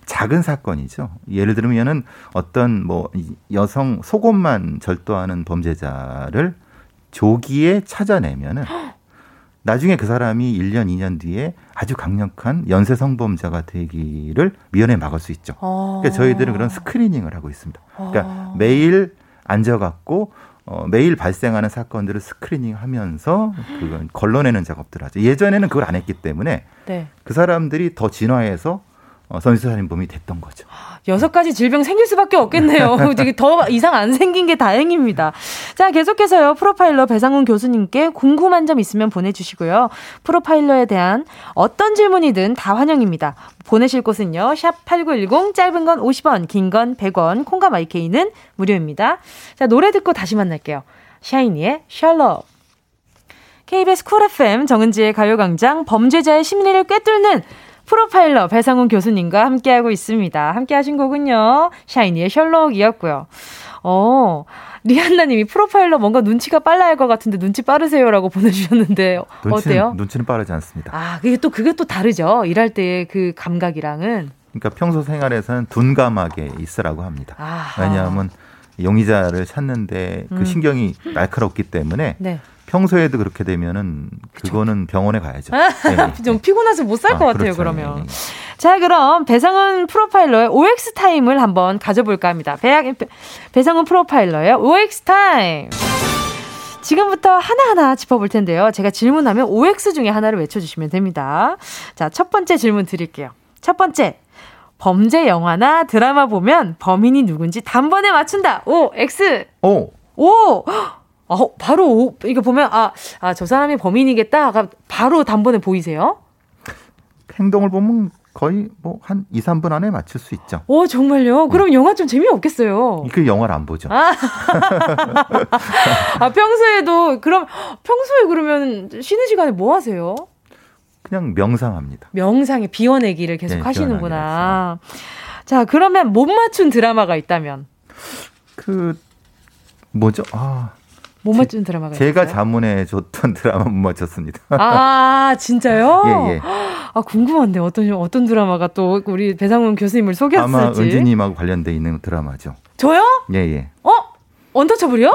작은 사건이죠. 예를 들면은 어떤 뭐 여성 속옷만 절도하는 범죄자를 조기에 찾아내면은 나중에 그 사람이 일 년, 이 년 뒤에 아주 강력한 연쇄 성범죄가 되기를 미연에 막을 수 있죠. 아. 그러니까 저희들은 그런 스크리닝을 하고 있습니다. 그러니까 아. 매일 앉아갖고 어, 매일 발생하는 사건들을 스크리닝하면서 그걸 걸러내는 작업들을 하죠. 예전에는 그걸 안 했기 때문에 네. 그 사람들이 더 진화해서 어, 선수살인범이 됐던 거죠. 여섯 가지 질병 생길 수밖에 없겠네요. 되게 더 이상 안 생긴 게 다행입니다. 자, 계속해서요. 프로파일러 배상훈 교수님께 궁금한 점 있으면 보내주시고요. 프로파일러에 대한 어떤 질문이든 다 환영입니다. 보내실 곳은요. 샵 팔구일공, 짧은 건 오십 원, 긴 건 백 원, 콩과 마이케이는 무료입니다. 자, 노래 듣고 다시 만날게요. 샤이니의 셜록. 케이비에스 쿨 에프엠 정은지의 가요광장, 범죄자의 심리를 꿰뚫는 프로파일러 배상훈 교수님과 함께하고 있습니다. 함께하신 곡은요. 샤이니의 셜록이었고요. 어, 리안나님이 프로파일러 뭔가 눈치가 빨라야 할 것 같은데 눈치 빠르세요라고 보내주셨는데 눈치는, 어때요? 눈치는 빠르지 않습니다. 아, 그게 또 그게 또 다르죠. 일할 때의 그 감각이랑은. 그러니까 평소 생활에서는 둔감하게 있으라고 합니다. 아하. 왜냐하면 용의자를 찾는데 그 신경이 음. 날카롭기 때문에. 네. 평소에도 그렇게 되면은 그거는 병원에 가야죠. 네. 좀 피곤해서 못 살 것 아, 같아요. 그렇죠. 그러면 네, 네, 네. 자, 그럼 배상훈 프로파일러의 오엑스 타임을 한번 가져볼까 합니다. 배, 배, 배상훈 프로파일러의 오엑스 타임. 지금부터 하나하나 짚어볼 텐데요. 제가 질문하면 오엑스 중에 하나를 외쳐주시면 됩니다. 자, 첫 번째 질문 드릴게요. 첫 번째, 범죄 영화나 드라마 보면 범인이 누군지 단번에 맞춘다. 오엑스. 오. 오. 어, 바로, 오, 이거 보면, 아, 아, 저 사람이 범인이겠다. 바로 단번에 보이세요? 행동을 보면 거의 뭐 한 이, 삼 분 안에 맞출 수 있죠. 오, 정말요? 그럼 응. 영화 좀 재미없겠어요. 그 영화를 안 보죠. 아, 아 평소에도 그럼 평소에 그러면 쉬는 시간에 뭐 하세요? 그냥 명상합니다. 명상에 비워내기를 계속 네, 하시는구나. 자, 그러면 못 맞춘 드라마가 있다면? 그 뭐죠? 아. 못 맞춘 드라마가 있어요? 제가 자문해 줬던 드라마 못 맞췄습니다. 아, 진짜요? 예, 예. 아, 궁금한데 어떤 어떤 드라마가 또 우리 배상훈 교수님을 속였을지. 아마 은지 님하고 관련돼 있는 드라마죠. 저요? 예, 예. 어? 언터처블이요?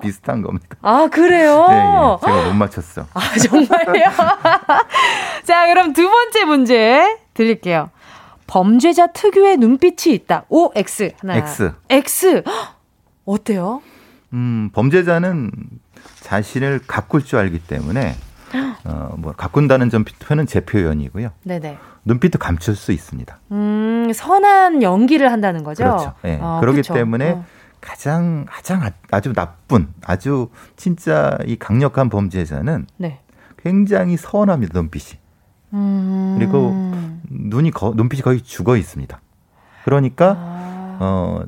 비슷한 겁니다. 아, 그래요? 네, 예, 제가 못 맞췄어. 아, 정말요? 자, 그럼 두 번째 문제 드릴게요. 범죄자 특유의 눈빛이 있다. O, X. 하나. X. X. 어때요? 음, 범죄자는 자신을 가꿀 줄 알기 때문에 어, 뭐 가꾼다는 점 표현은 제 표현이고요. 네네. 눈빛도 감출 수 있습니다. 음, 선한 연기를 한다는 거죠. 그렇죠. 예. 아, 그렇기 그쵸. 때문에 어. 가장 가장 아주 나쁜 아주 진짜 이 강력한 범죄자는 네. 굉장히 선합니다 눈빛이. 음... 그리고 눈이 거, 눈빛이 거의 죽어 있습니다. 그러니까 아... 어.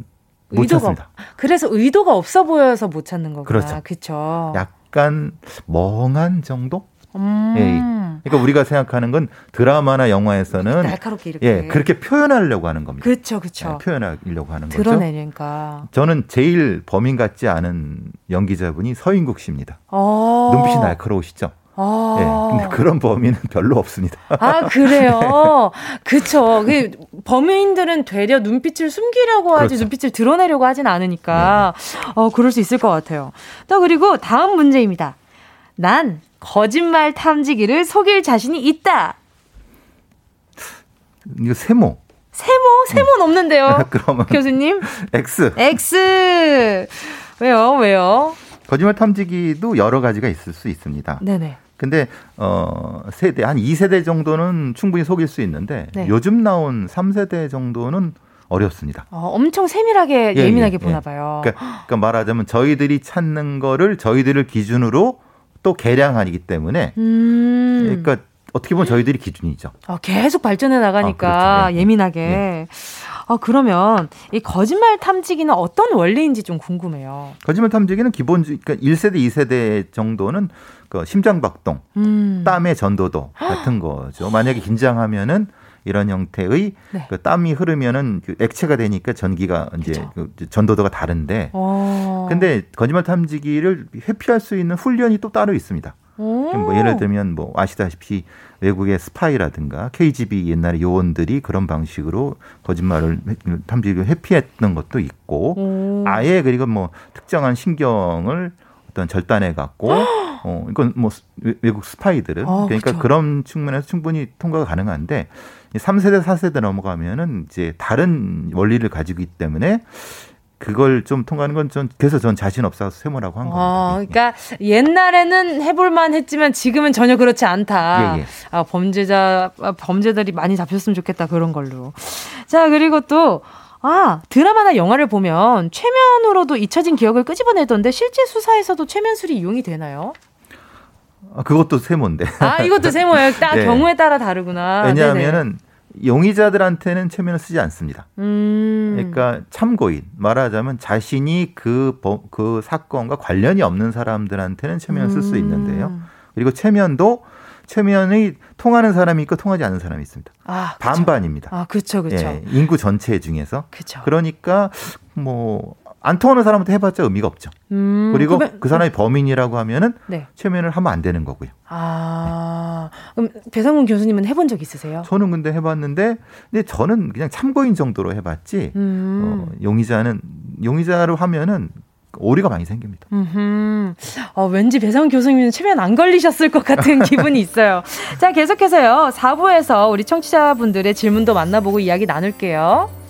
못 의도가, 찾습니다. 그래서 의도가 없어 보여서 못 찾는 거구나. 그렇죠. 그렇죠. 약간 멍한 정도? 음. 예. 그러니까 우리가 생각하는 건 드라마나 영화에서는 날카롭게 이렇게 예, 그렇게 표현하려고 하는 겁니다. 그렇죠, 그렇죠. 예, 표현하려고 하는 거죠. 드러내니까. 저는 제일 범인 같지 않은 연기자분이 서인국 씨입니다. 오. 눈빛이 날카로우시죠? 아. 예, 근데 그런 범인은 별로 없습니다. 아, 그래요? 네. 그쵸. 그 범인들은 되려 눈빛을 숨기려고 하지, 그렇죠. 눈빛을 드러내려고 하진 않으니까, 네. 어, 그럴 수 있을 것 같아요. 또 그리고 다음 문제입니다. 난 거짓말 탐지기를 속일 자신이 있다. 이거 세모. 세모? 세모는 음. 없는데요. 그러면. 교수님? X. X. 왜요? 왜요? 거짓말 탐지기도 여러 가지가 있을 수 있습니다. 네네. 근데 어, 세대 한 이 세대 정도는 충분히 속일 수 있는데 네. 요즘 나온 삼 세대 정도는 어렵습니다. 어, 엄청 세밀하게 예, 예민하게 예, 보나 예. 봐요. 그러니까, 그러니까 말하자면 저희들이 찾는 거를 저희들을 기준으로 또 계량하기 때문에 음. 그러니까 어떻게 보면 저희들이 기준이죠. 어, 계속 발전해 나가니까 아, 그렇죠. 예. 예민하게. 예. 아, 그러면 이 거짓말 탐지기는 어떤 원리인지 좀 궁금해요. 거짓말 탐지기는 기본 그러니까 일 세대, 이 세대 정도는 그 심장박동, 음. 땀의 전도도 같은 거죠. 만약에 긴장하면은 이런 형태의 네. 그 땀이 흐르면은 그 액체가 되니까 전기가 이제 그 전도도가 다른데. 오. 근데 거짓말 탐지기를 회피할 수 있는 훈련이 또 따로 있습니다. 뭐 예를 들면 뭐 아시다시피 외국의 스파이라든가 케이지비 옛날에 요원들이 그런 방식으로 거짓말을 탐지기를 회피했던 것도 있고 오. 아예 그리고 뭐 특정한 신경을 어떤 절단해 갖고 어, 이건 뭐 외국 스파이들은 아, 그러니까 그쵸. 그런 측면에서 충분히 통과가 가능한데 삼 세대 사 세대 넘어가면은 이제 다른 원리를 가지고 있기 때문에. 그걸 좀 통과하는 건 전 그래서 전 자신 없어서 세모라고 한 겁니다. 어, 그러니까 예. 옛날에는 해볼만 했지만 지금은 전혀 그렇지 않다. 예, 예. 아, 범죄자 범죄들이 많이 잡혔으면 좋겠다 그런 걸로. 자 그리고 또 아, 드라마나 영화를 보면 최면으로도 잊혀진 기억을 끄집어내던데 실제 수사에서도 최면술이 이용이 되나요? 아, 그것도 세모인데. 아 이것도 세모예요. 딱 네. 경우에 따라 다르구나. 왜냐하면은. 네네. 용의자들한테는 최면을 쓰지 않습니다. 음. 그러니까 참고인 말하자면 자신이 그, 그 사건과 관련이 없는 사람들한테는 최면을 쓸 수 있는데요. 그리고 최면도 최면이 통하는 사람이 있고 통하지 않는 사람이 있습니다. 아, 그쵸. 반반입니다. 아, 그렇죠, 그렇죠. 예, 인구 전체 중에서. 그렇죠. 그러니까 뭐. 안 통하는 사람한테 해봤자 의미가 없죠. 음, 그리고 그러면, 그 사람이 범인이라고 하면은 네. 최면을 하면 안 되는 거고요. 아, 네. 그럼 배상훈 교수님은 해본 적 있으세요? 저는 근데 해봤는데, 근데 저는 그냥 참고인 정도로 해봤지. 음. 어, 용의자는 용의자로 하면은 오류가 많이 생깁니다. 음, 어, 왠지 배상훈 교수님은 최면 안 걸리셨을 것 같은 기분이 있어요. 자, 계속해서요. 사 부에서 우리 청취자분들의 질문도 만나보고 이야기 나눌게요.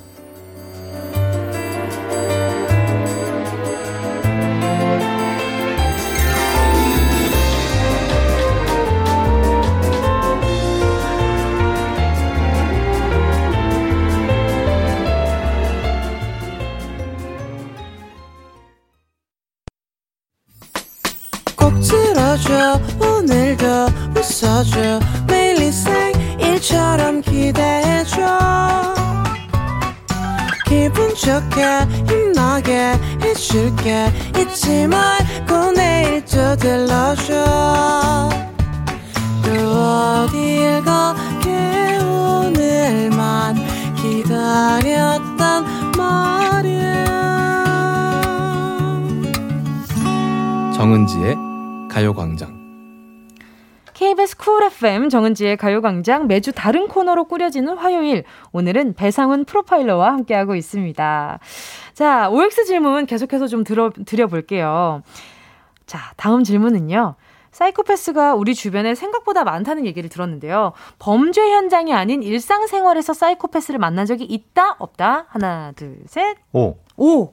오늘도 웃어줘. 매일 일상일처럼 기대해줘. 기분 좋게 힘나게 해줄게. 잊지 말고 내일 또 들러줘. 또 어딜 가게 오늘만 기다렸단 말이야. 정은지의 가요광장. 케이비에스 Cool 에프엠 정은지의 가요광장, 매주 다른 코너로 꾸려지는 화요일, 오늘은 배상훈 프로파일러와 함께하고 있습니다. 자, 오엑스 질문 계속해서 좀 들어, 드려볼게요. 자, 다음 질문은요. 사이코패스가 우리 주변에 생각보다 많다는 얘기를 들었는데요. 범죄 현장이 아닌 일상생활에서 사이코패스를 만난 적이 있다? 없다? 하나, 둘, 셋. 오. 오!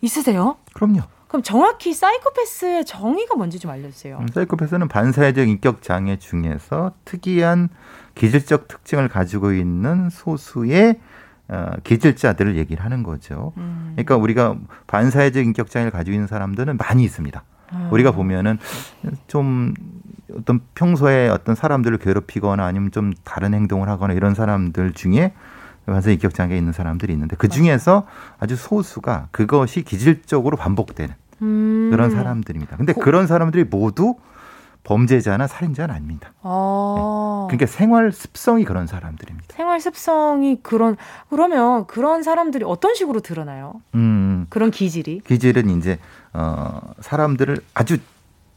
있으세요? 그럼요. 그럼 정확히 사이코패스의 정의가 뭔지 좀 알려주세요. 음, 사이코패스는 반사회적 인격장애 중에서 특이한 기질적 특징을 가지고 있는 소수의 어, 기질자들을 얘기를 하는 거죠. 음. 그러니까 우리가 반사회적 인격장애를 가지고 있는 사람들은 많이 있습니다. 음. 우리가 보면은 좀 어떤 평소에 어떤 사람들을 괴롭히거나 아니면 좀 다른 행동을 하거나 이런 사람들 중에 반사회적 인격장애가 있는 사람들이 있는데 그중에서 아주 소수가 그것이 기질적으로 반복되는 음. 그런 사람들입니다. 그런데 그런 사람들이 모두 범죄자나 살인자는 아닙니다. 아. 네. 그러니까 생활 습성이 그런 사람들입니다. 생활 습성이 그런, 그러면 그런 사람들이 어떤 식으로 드러나요? 음. 그런 기질이? 기질은 이제 어, 사람들을 아주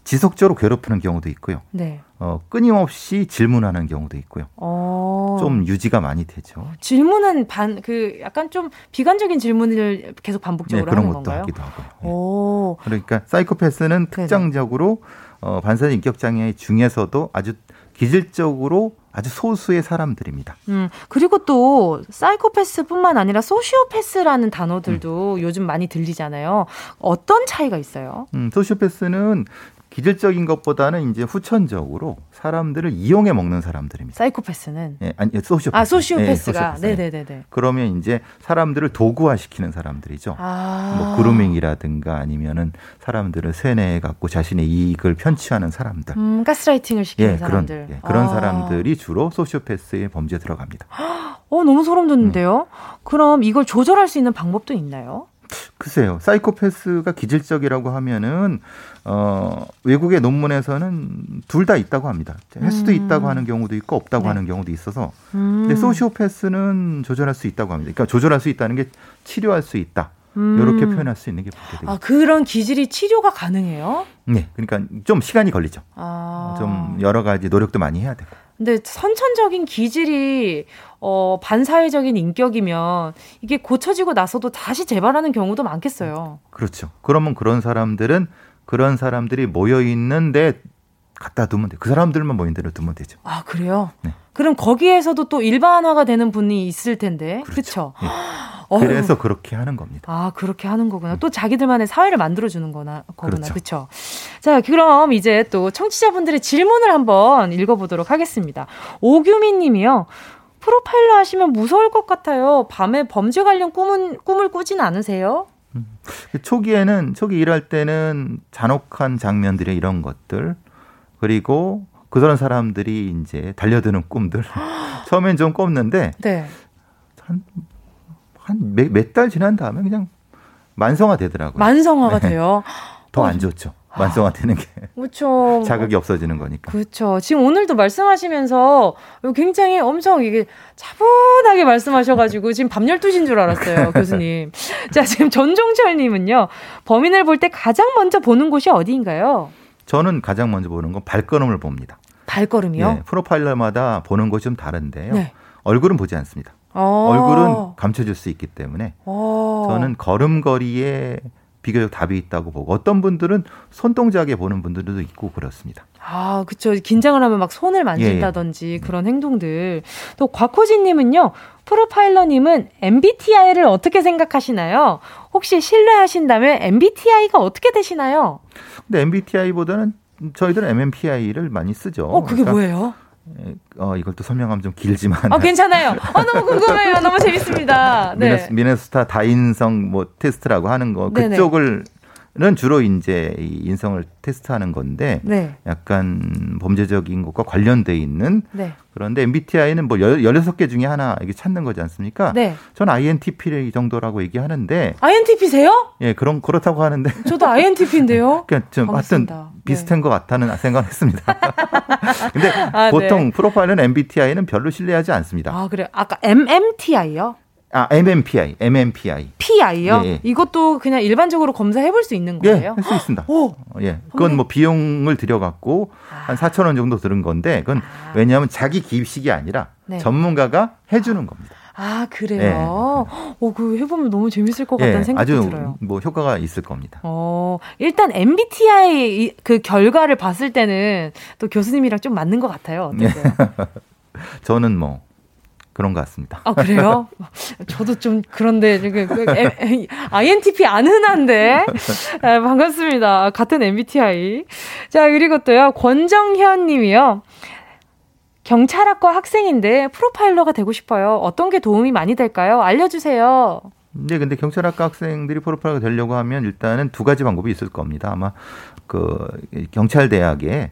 지속적으로 괴롭히는 경우도 있고요. 네. 어, 끊임없이 질문하는 경우도 있고요. 어... 좀 유지가 많이 되죠. 질문은 반, 그 약간 좀 비관적인 질문을 계속 반복적으로 네, 하는 건가요? 그런 것도 하기도 하고요. 오... 네. 그러니까 사이코패스는 특징적으로 어, 반사적 인격장애 중에서도 아주 기질적으로 아주 소수의 사람들입니다. 음, 그리고 또 사이코패스뿐만 아니라 소시오패스라는 단어들도 음. 요즘 많이 들리잖아요. 어떤 차이가 있어요? 음, 소시오패스는 기질적인 것보다는 이제 후천적으로 사람들을 이용해 먹는 사람들입니다. 사이코패스는? 예, 아니, 소시오패스. 아, 소시오패스가. 네, 네네네. 네. 그러면 이제 사람들을 도구화시키는 사람들이죠. 아. 뭐 그루밍이라든가 아니면은 사람들을 세뇌해 갖고 자신의 이익을 편취하는 사람들. 음, 가스라이팅을 시키는 예, 사람들. 그런, 예, 그런 아. 사람들이 주로 소시오패스의 범죄에 들어갑니다. 어, 너무 소름 돋는데요. 음. 그럼 이걸 조절할 수 있는 방법도 있나요? 글쎄요. 사이코패스가 기질적이라고 하면은 어, 외국의 논문에서는 둘 다 있다고 합니다. 횟수도 음. 있다고 하는 경우도 있고 없다고 네. 하는 경우도 있어서 음. 근데 소시오패스는 조절할 수 있다고 합니다. 그러니까 조절할 수 있다는 게 치료할 수 있다. 음. 이렇게 표현할 수 있는 게 되겠죠. 아, 그런 기질이 치료가 가능해요? 네. 그러니까 좀 시간이 걸리죠. 아. 좀 여러 가지 노력도 많이 해야 되고. 근데 선천적인 기질이 어, 반사회적인 인격이면 이게 고쳐지고 나서도 다시 재발하는 경우도 많겠어요. 그렇죠. 그러면 그런 사람들은 그런 사람들이 모여 있는데 갖다 두면 돼요. 그 사람들만 모인 데로 두면 되죠. 아, 그래요? 네. 그럼 거기에서도 또 일반화가 되는 분이 있을 텐데. 그렇죠. 그렇죠? 네. 그래서 그렇게 하는 겁니다. 아, 그렇게 하는 거구나. 음. 또 자기들만의 사회를 만들어주는 거나, 거구나. 그렇죠. 자, 그럼 이제 또 청취자분들의 질문을 한번 읽어보도록 하겠습니다. 오규민 님이요. 프로파일러 하시면 무서울 것 같아요. 밤에 범죄 관련 꿈은, 꿈을 꾸진 않으세요? 음. 초기에는, 초기 일할 때는 잔혹한 장면들이 이런 것들, 그리고 그런 사람들이 이제 달려드는 꿈들. 처음엔 좀 꼽는데, 네. 한, 한 몇 달 지난 다음에 그냥 만성화 되더라고요. 만성화가 네. 돼요? 더 안 좋죠. 만성화 되는 게. 그렇죠. 자극이 없어지는 거니까. 그렇죠. 지금 오늘도 말씀하시면서 굉장히 엄청 이게 차분하게 말씀하셔가지고 지금 밤 열두 시인 줄 알았어요. 교수님. 자, 지금 전종철 님은요. 범인을 볼 때 가장 먼저 보는 곳이 어디인가요? 저는 가장 먼저 보는 건 발걸음을 봅니다. 발걸음이요? 네, 프로파일러마다 보는 곳이 좀 다른데요. 네. 얼굴은 보지 않습니다. 얼굴은 감춰줄 수 있기 때문에 저는 걸음걸이에 비교적 답이 있다고 보고, 어떤 분들은 손동작에 보는 분들도 있고 그렇습니다. 아, 그렇죠. 긴장을 하면 막 손을 만진다든지 예, 예. 그런 행동들. 또 곽호진님은요. 프로파일러님은 엠비티아이를 어떻게 생각하시나요? 혹시 신뢰하신다면 엠비티아이가 어떻게 되시나요? 근데 엠비티아이보다는 저희들은 엠엠피아이를 많이 쓰죠. 어, 그게 그러니까 뭐예요? 어, 이걸 또 설명하면 좀 길지만. 어, 괜찮아요. 어, 너무 궁금해요. 너무 재밌습니다. 네. 미네소타 다인성 뭐 테스트라고 하는 거, 네네. 그쪽을 는 주로 이제 인성을 테스트하는 건데 네. 약간 범죄적인 것과 관련돼 있는 네. 그런데 엠비티아이는 뭐 열여섯 개 중에 하나 이게 찾는 거지 않습니까? 네. 전 아이엔티피 정도라고 얘기하는데 아이엔티피세요? 예, 그런 그렇다고 하는데 저도 아이엔티피인데요. 그냥 좀 반갑습니다. 하여튼 비슷한 네. 것 같다는 생각을 했습니다. 근데 아, 보통 네. 프로파일은 엠비티아이는 별로 신뢰하지 않습니다. 아, 그래. 아까 엠엠티아이요? 아, 엠엠피아이, 엠엠피아이. 피아이요? 예, 예. 이것도 그냥 일반적으로 검사해 볼 수 있는 거예요? 예, 할 수 있습니다. 오! 예. 그건 뭐 비용을 들여갖고 아. 한 사천 원 정도 들은 건데, 그건 아. 왜냐하면 자기 기입식이 아니라 네. 전문가가 해주는 겁니다. 아, 그래요? 네. 어, 그 해보면 너무 재밌을 것 같다는 네, 생각이 아주 들어요. 아주 뭐 효과가 있을 겁니다. 어, 일단 엠비티아이 그 결과를 봤을 때는 또 교수님이랑 좀 맞는 것 같아요. 어떠세요? 저는 뭐. 그런 것 같습니다. 아, 그래요? 저도 좀 그런데, 지금, 아이엔티피 안 흔한데? 아, 반갑습니다. 같은 엠비티아이. 자, 그리고 또요, 권정현 님이요. 경찰학과 학생인데 프로파일러가 되고 싶어요. 어떤 게 도움이 많이 될까요? 알려주세요. 네, 근데 경찰학과 학생들이 프로파일러가 되려고 하면 일단은 두 가지 방법이 있을 겁니다. 아마 그, 경찰대학에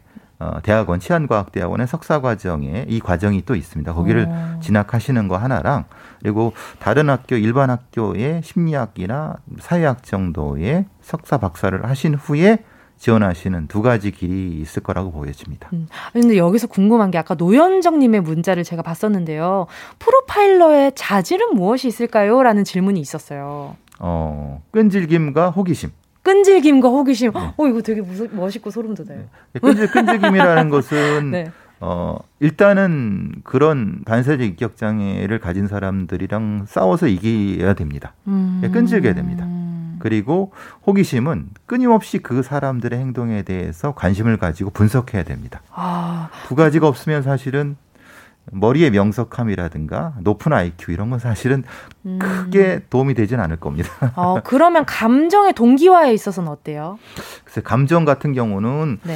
대학원, 치안과학대학원의 석사과정에 이 과정이 또 있습니다. 거기를 오. 진학하시는 거 하나랑 그리고 다른 학교, 일반 학교의 심리학이나 사회학 정도의 석사, 박사를 하신 후에 지원하시는 두 가지 길이 있을 거라고 보여집니다. 그런데 음. 여기서 궁금한 게 아까 노현정님의 문자를 제가 봤었는데요. 프로파일러의 자질은 무엇이 있을까요? 라는 질문이 있었어요. 어, 끈질김과 호기심. 끈질김과 호기심. 네. 어, 이거 되게 무서, 멋있고 소름 돋아요. 네. 끈질, 끈질김이라는 것은 네. 어, 일단은 그런 반사적 인격장애를 가진 사람들이랑 싸워서 이겨야 됩니다. 음. 네, 끈질겨야 됩니다. 그리고 호기심은 끊임없이 그 사람들의 행동에 대해서 관심을 가지고 분석해야 됩니다. 아. 두 가지가 없으면 사실은 머리의 명석함이라든가 높은 아이큐 이런 건 사실은 음. 크게 도움이 되진 않을 겁니다. 어, 그러면 감정의 동기화에 있어서는 어때요? 글쎄, 감정 같은 경우는 네.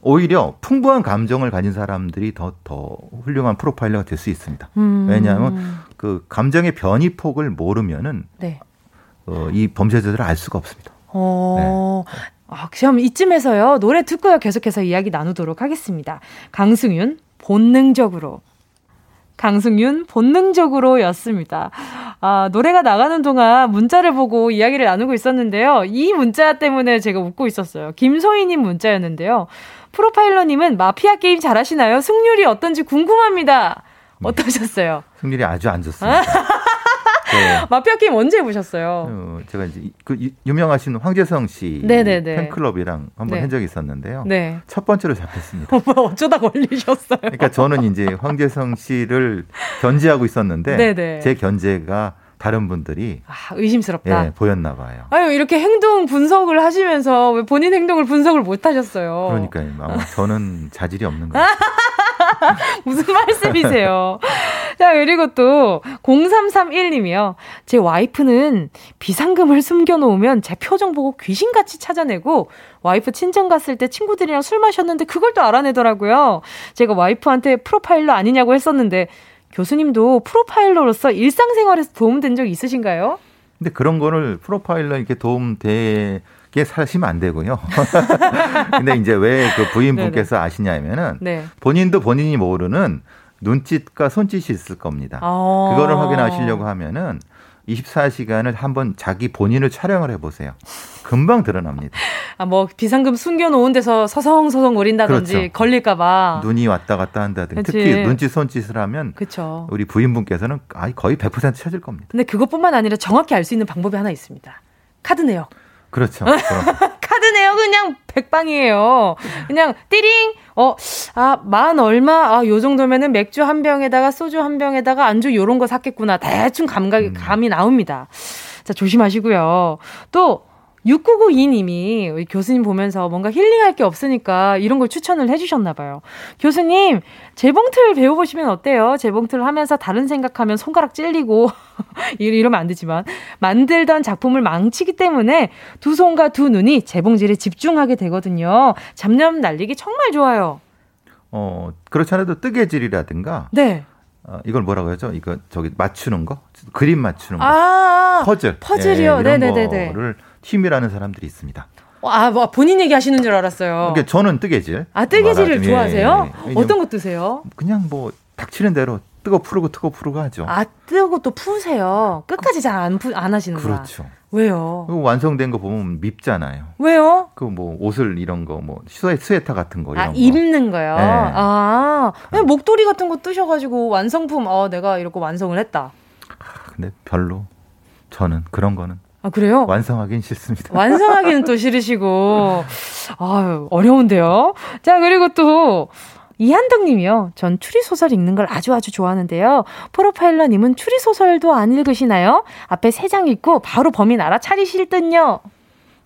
오히려 풍부한 감정을 가진 사람들이 더, 더 훌륭한 프로파일러가 될 수 있습니다. 음. 왜냐하면 그 감정의 변이 폭을 모르면은 네. 어, 이 범죄자들을 알 수가 없습니다. 어. 네. 아, 그럼 이쯤에서요 노래 듣고요 계속해서 이야기 나누도록 하겠습니다. 강승윤. 본능적으로. 강승윤 본능적으로였습니다. 아, 노래가 나가는 동안 문자를 보고 이야기를 나누고 있었는데요. 이 문자 때문에 제가 웃고 있었어요. 김소희님 문자였는데요. 프로파일러님은 마피아 게임 잘하시나요? 승률이 어떤지 궁금합니다. 네. 어떠셨어요? 승률이 아주 안 좋습니다. 네. 마피아 게임 언제 해보셨어요? 제가 이제 그 유명하신 황재성 씨 네네네. 팬클럽이랑 한번 네. 한 적이 있었는데요. 네. 첫 번째로 잡혔습니다. 어쩌다 걸리셨어요? 그러니까 저는 이제 황재성 씨를 견제하고 있었는데 네네. 제 견제가 다른 분들이 아, 의심스럽다. 예, 보였나 봐요. 아유, 이렇게 행동 분석을 하시면서 왜 본인 행동을 분석을 못 하셨어요? 그러니까요. 아마 저는 자질이 없는 것 같아요. 무슨 말씀이세요? 자, 그리고 또 공삼삼일 님이요. 제 와이프는 비상금을 숨겨놓으면 제 표정 보고 귀신같이 찾아내고 와이프 친정 갔을 때 친구들이랑 술 마셨는데 그걸 또 알아내더라고요. 제가 와이프한테 프로파일러 아니냐고 했었는데 교수님도 프로파일러로서 일상생활에서 도움된 적 있으신가요? 근데 그런 거를 프로파일러 이렇게 도움돼 게 사시면 안 되고요. 근데 이제 왜 그 부인분께서 아시냐면은 네. 본인도 본인이 모르는 눈짓과 손짓이 있을 겁니다. 아~ 그거를 확인하시려고 하면은 이십사 시간을 한번 자기 본인을 촬영을 해보세요. 금방 드러납니다. 아, 뭐 비상금 숨겨놓은 데서 서성서성 거린다든지 그렇죠. 걸릴까봐 눈이 왔다 갔다 한다든지 그치. 특히 눈짓 손짓을 하면 그쵸. 우리 부인분께서는 거의 백 퍼센트 찾을 겁니다. 근데 그것뿐만 아니라 정확히 알 수 있는 방법이 하나 있습니다. 카드 내역. 그렇죠. 카드 내역 그냥 백방이에요. 그냥 띠링. 어, 아, 만 얼마? 아, 요 정도면은 맥주 한 병에다가 소주 한 병에다가 안주 요런 거 샀겠구나. 대충 감각이, 감이 나옵니다. 자, 조심하시고요. 또, 육구구이 님이 교수님 보면서 뭔가 힐링할 게 없으니까 이런 걸 추천을 해주셨나 봐요. 교수님, 재봉틀 배워보시면 어때요? 재봉틀 하면서 다른 생각하면 손가락 찔리고 이러면 안 되지만 만들던 작품을 망치기 때문에 두 손과 두 눈이 재봉질에 집중하게 되거든요. 잡념 날리기 정말 좋아요. 어, 그렇지 않아도 뜨개질이라든가 네. 어, 이걸 뭐라고 하죠? 이거 저기 맞추는 거? 그림 맞추는 거. 아~ 퍼즐. 퍼즐이요? 네, 네네네. 네, 네, 네. 팀이라는 사람들이 있습니다. 아, 뭐 본인 얘기하시는 줄 알았어요. 그러니까 저는 뜨개질. 아, 뜨개질을 좋아하세요? 예, 예. 어떤 거 뜨세요? 그냥 뭐 닥치는 대로 뜨거 풀고 뜨거 풀고 하죠. 아, 뜨고 또 푸세요. 끝까지 잘 안 푸 안 하시는 거예요. 그렇죠. 왜요? 완성된 거 보면 밉잖아요. 왜요? 그 뭐 옷을 이런 거 뭐 스웨터 같은 거 이런 아, 거. 입는 거요. 네. 아, 그냥 목도리 같은 거 뜨셔가지고 완성품. 어, 아, 내가 이렇게 완성을 했다. 근데 별로 저는 그런 거는. 아, 그래요? 완성하긴 싫습니다. 완성하기는 또 싫으시고. 아유, 어려운데요. 자, 그리고 또 이한덕님이요. 전 추리소설 읽는 걸 아주 아주 좋아하는데요. 프로파일러님은 추리소설도 안 읽으시나요? 앞에 세 장 읽고 바로 범인 알아차리실 듯요.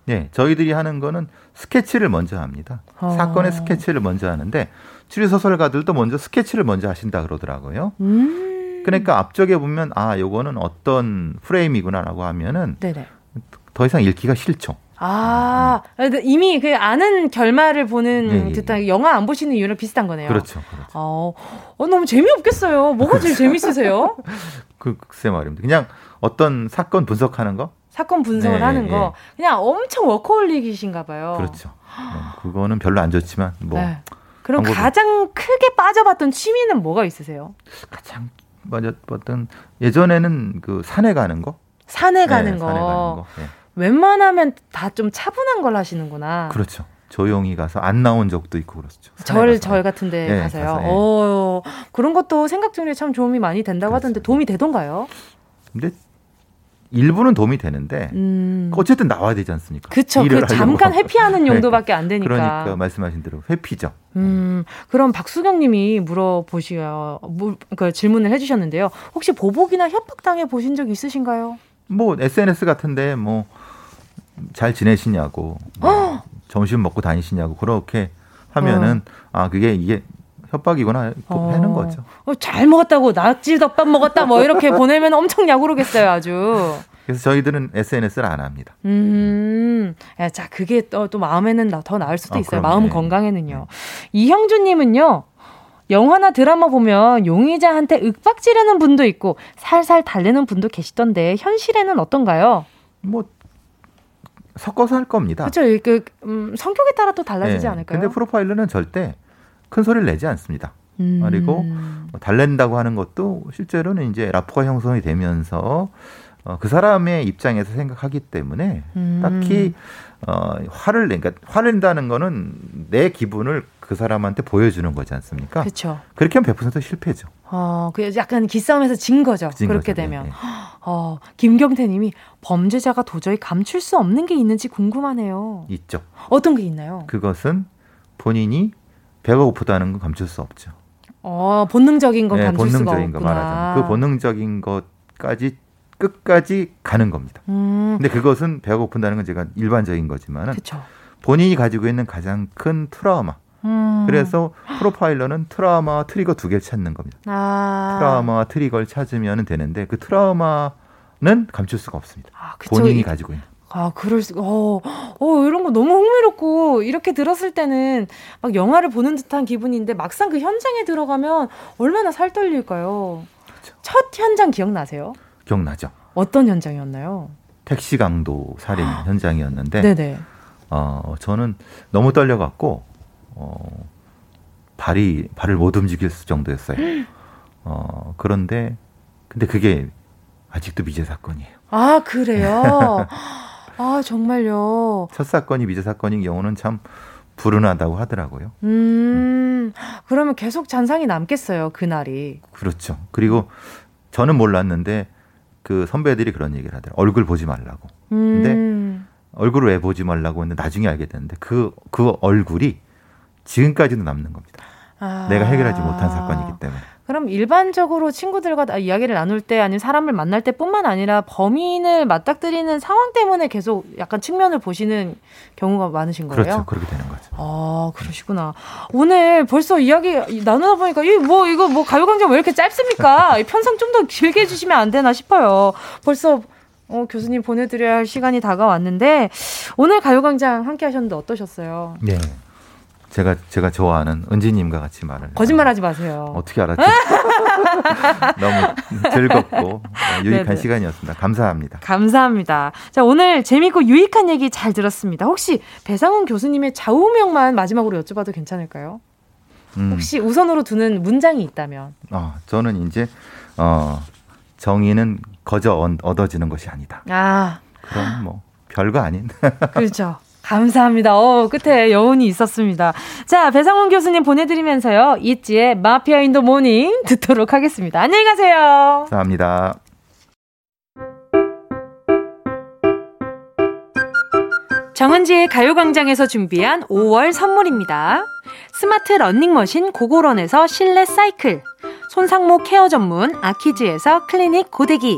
네, 저희들이 하는 거는 스케치를 먼저 합니다. 어. 사건의 스케치를 먼저 하는데 추리소설가들도 먼저 스케치를 먼저 하신다 그러더라고요. 음. 그러니까 앞쪽에 보면 아, 요거는 어떤 프레임이구나라고 하면은 네네. 더 이상 읽기가 싫죠. 아, 이미 그 아는 결말을 보는 예, 듯한 예, 예. 영화 안 보시는 이유랑 비슷한 거네요. 그렇죠. 그렇죠. 어, 어, 너무 재미없겠어요. 뭐가 제일 재밌으세요? 그, 글쎄 말입니다. 그냥 어떤 사건 분석하는 거? 사건 분석을 네, 하는 예. 거. 그냥 엄청 워커홀릭이신가 봐요. 그렇죠. 그거는 별로 안 좋지만 뭐. 네. 그럼 방법은... 가장 크게 빠져봤던 취미는 뭐가 있으세요? 가장 빠져봤던 예전에는 그 산에 가는 거? 산에 가는 네, 거. 산에 가는 거. 네. 웬만하면 다 좀 차분한 걸 하시는구나. 그렇죠. 조용히 가서 안 나온 적도 있고 그렇죠. 절, 절 같은 데 네, 가서요. 가서, 네. 오, 그런 것도 생각 정리에 참 도움이 많이 된다고 그렇습니다. 하던데 도움이 되던가요? 근데 일부는 도움이 되는데 음. 어쨌든 나와야 되지 않습니까? 그렇죠. 그 잠깐 회피하는 용도밖에 안 되니까. 그러니까 말씀하신 대로 회피죠. 음, 그럼 박수경님이 물어보시어 그 질문을 해주셨는데요. 혹시 보복이나 협박당해 보신 적 있으신가요? 뭐 에스엔에스 같은데 뭐 잘 지내시냐고 뭐 점심 먹고 다니시냐고 그렇게 하면은 어. 아 그게 이게 협박이구나 어. 하는 거죠. 어, 잘 먹었다고 낙지덮밥 먹었다 뭐 이렇게 보내면 엄청 약오르겠어요 아주. 그래서 저희들은 에스엔에스를 안 합니다. 음, 야, 자 그게 또, 또 마음에는 더 나을 수도 어, 있어요. 그럼요. 마음 건강에는요. 네. 이형주님은요. 영화나 드라마 보면 용의자한테 윽박지르는 분도 있고 살살 달래는 분도 계시던데 현실에는 어떤가요? 뭐 섞어서 할 겁니다. 그렇죠. 그, 음, 성격에 따라 또 달라지지 네. 않을까요? 근데 프로파일러는 절대 큰 소리를 내지 않습니다. 음. 그리고 달랜다고 하는 것도 실제로는 이제 라포가 형성이 되면서 어, 그 사람의 입장에서 생각하기 때문에 음. 딱히 어, 화를 내, 그러니까 화를 낸다는 거는 내 기분을 그 사람한테 보여주는 거지 않습니까? 그렇죠. 그렇게 하면 백 퍼센트 실패죠. 어, 그 약간 기싸움에서 진 거죠. 진 그렇게 거죠. 되면. 네. 어, 김경태님이 범죄자가 도저히 감출 수 없는 게 있는지 궁금하네요. 있죠. 어떤 게 있나요? 그것은 본인이 배가 고프다는 건 감출 수 없죠. 어, 본능적인 건 네, 감출 본능적인 수가 없구나. 말하자면. 그 본능적인 것까지 끝까지 가는 겁니다. 음. 근데 그것은 배가 고픈다는 건 제가 일반적인 거지만 본인이 가지고 있는 가장 큰 트라우마. 음. 그래서 프로파일러는 트라우마와 트리거 두 개를 찾는 겁니다. 아. 트라우마와 트리거를 찾으면 되는데 그 트라우마는 감출 수가 없습니다. 아, 본인이 가지고 있는. 아, 그럴 수, 어, 어, 이런 거 너무 흥미롭고, 이렇게 들었을 때는 막 영화를 보는 듯한 기분인데 막상 그 현장에 들어가면 얼마나 살떨릴까요? 그쵸. 첫 현장 기억나세요? 기억나죠. 어떤 현장이었나요? 택시 강도 살인 아. 현장이었는데, 네네. 어, 저는 너무 떨려갖고, 어, 발이, 발을 못 움직일 정도였어요. 어, 그런데, 근데 그게 아직도 미제 사건이에요. 아, 그래요? 아, 정말요? 첫 사건이 미제 사건인 경우는 참 불운하다고 하더라고요. 음, 음, 그러면 계속 잔상이 남겠어요, 그날이. 그렇죠. 그리고 저는 몰랐는데 그 선배들이 그런 얘기를 하더라고요. 얼굴 보지 말라고. 음. 근데 얼굴을 왜 보지 말라고 했는데 나중에 알게 됐는데 그, 그 얼굴이 지금까지도 남는 겁니다. 아, 내가 해결하지 못한 사건이기 때문에. 그럼 일반적으로 친구들과 이야기를 나눌 때 아니면 사람을 만날 때뿐만 아니라 범인을 맞닥뜨리는 상황 때문에 계속 약간 측면을 보시는 경우가 많으신 거예요? 그렇죠. 그렇게 되는 거죠. 아, 그러시구나. 오늘 벌써 이야기 나누다 보니까 이 뭐 이거 뭐 가요광장 왜 이렇게 짧습니까? 편성 좀 더 길게 해주시면 안 되나 싶어요. 벌써 어, 교수님 보내드려야 할 시간이 다가왔는데 오늘 가요광장 함께 하셨는데 어떠셨어요? 네. 제가 제가 좋아하는 은지님과 같이 말을. 거짓말하지 마세요. 어떻게 알았죠? 너무 즐겁고 유익한 네네. 시간이었습니다. 감사합니다. 감사합니다. 자, 오늘 재미있고 유익한 얘기 잘 들었습니다. 혹시 배상훈 교수님의 좌우명만 마지막으로 여쭤봐도 괜찮을까요? 음. 혹시 우선으로 두는 문장이 있다면? 어, 저는 이제 어, 정의는 거저 얻어지는 것이 아니다. 아. 그럼 뭐 별거 아닌. 그렇죠. 감사합니다. 오, 끝에 여운이 있었습니다. 자, 배상훈 교수님 보내드리면서요. 있지의 마피아 인더 모닝 듣도록 하겠습니다. 안녕히 가세요. 감사합니다. 정은지의 가요광장에서 준비한 오월 선물입니다. 스마트 러닝머신 고고런에서 실내 사이클, 손상모 케어 전문 아키즈에서 클리닉 고데기,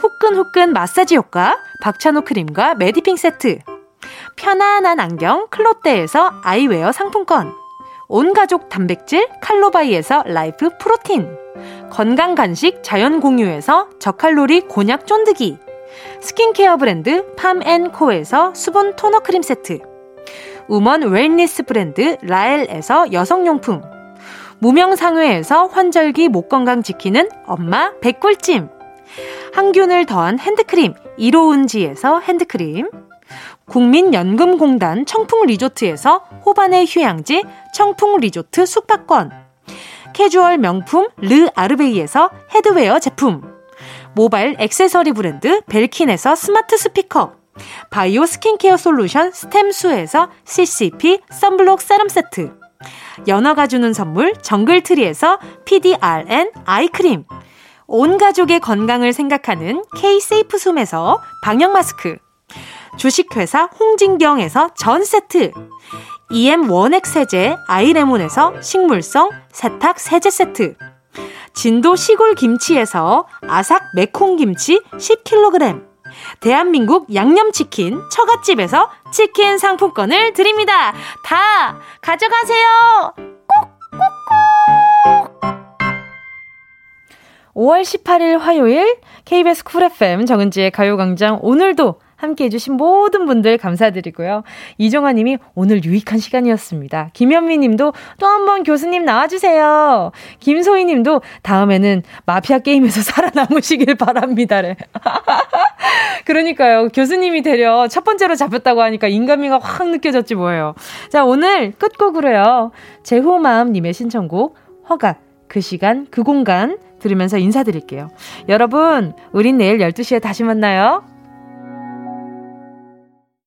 후끈후끈 마사지 효과 박찬호 크림과 메디핑 세트, 편안한 안경 클로떼에서 아이웨어 상품권, 온가족 단백질 칼로바이에서 라이프 프로틴, 건강 간식 자연 공유에서 저칼로리 곤약 쫀득이, 스킨케어 브랜드 팜앤코에서 수분 토너 크림 세트, 우먼 웰니스 브랜드 라엘에서 여성용품, 무명상회에서 환절기 목건강 지키는 엄마 백꿀찜, 항균을 더한 핸드크림 이로운지에서 핸드크림, 국민연금공단 청풍리조트에서 호반의 휴양지 청풍리조트 숙박권, 캐주얼 명품 르 아르베이에서 헤드웨어 제품, 모바일 액세서리 브랜드 벨킨에서 스마트 스피커, 바이오 스킨케어 솔루션 스템수에서 씨씨피 선블록 세럼 세트, 연어가 주는 선물 정글트리에서 피디알엔 아이크림, 온 가족의 건강을 생각하는 K-세이프 숨에서 방역마스크, 주식회사 홍진경에서 전세트, 이엠 원액세제 아이레몬에서 식물성 세탁세제 세트, 진도 시골김치에서 아삭 매콤김치 십 킬로그램, 대한민국 양념치킨 처갓집에서 치킨 상품권을 드립니다. 다 가져가세요. 꾹꾹꾹. 오월 십팔일 화요일 케이비에스 쿨 에프엠 정은지의 가요광장, 오늘도 함께해 주신 모든 분들 감사드리고요. 이종아 님이 오늘 유익한 시간이었습니다. 김현미 님도 또 한 번 교수님 나와주세요. 김소희 님도 다음에는 마피아 게임에서 살아남으시길 바랍니다. 그러니까요. 교수님이 되려 첫 번째로 잡혔다고 하니까 인간미가 확 느껴졌지 뭐예요. 자, 오늘 끝곡으로요. 제호마음 님의 신청곡 허각 그 시간 그 공간 들으면서 인사드릴게요. 여러분, 우린 내일 열두 시에 다시 만나요.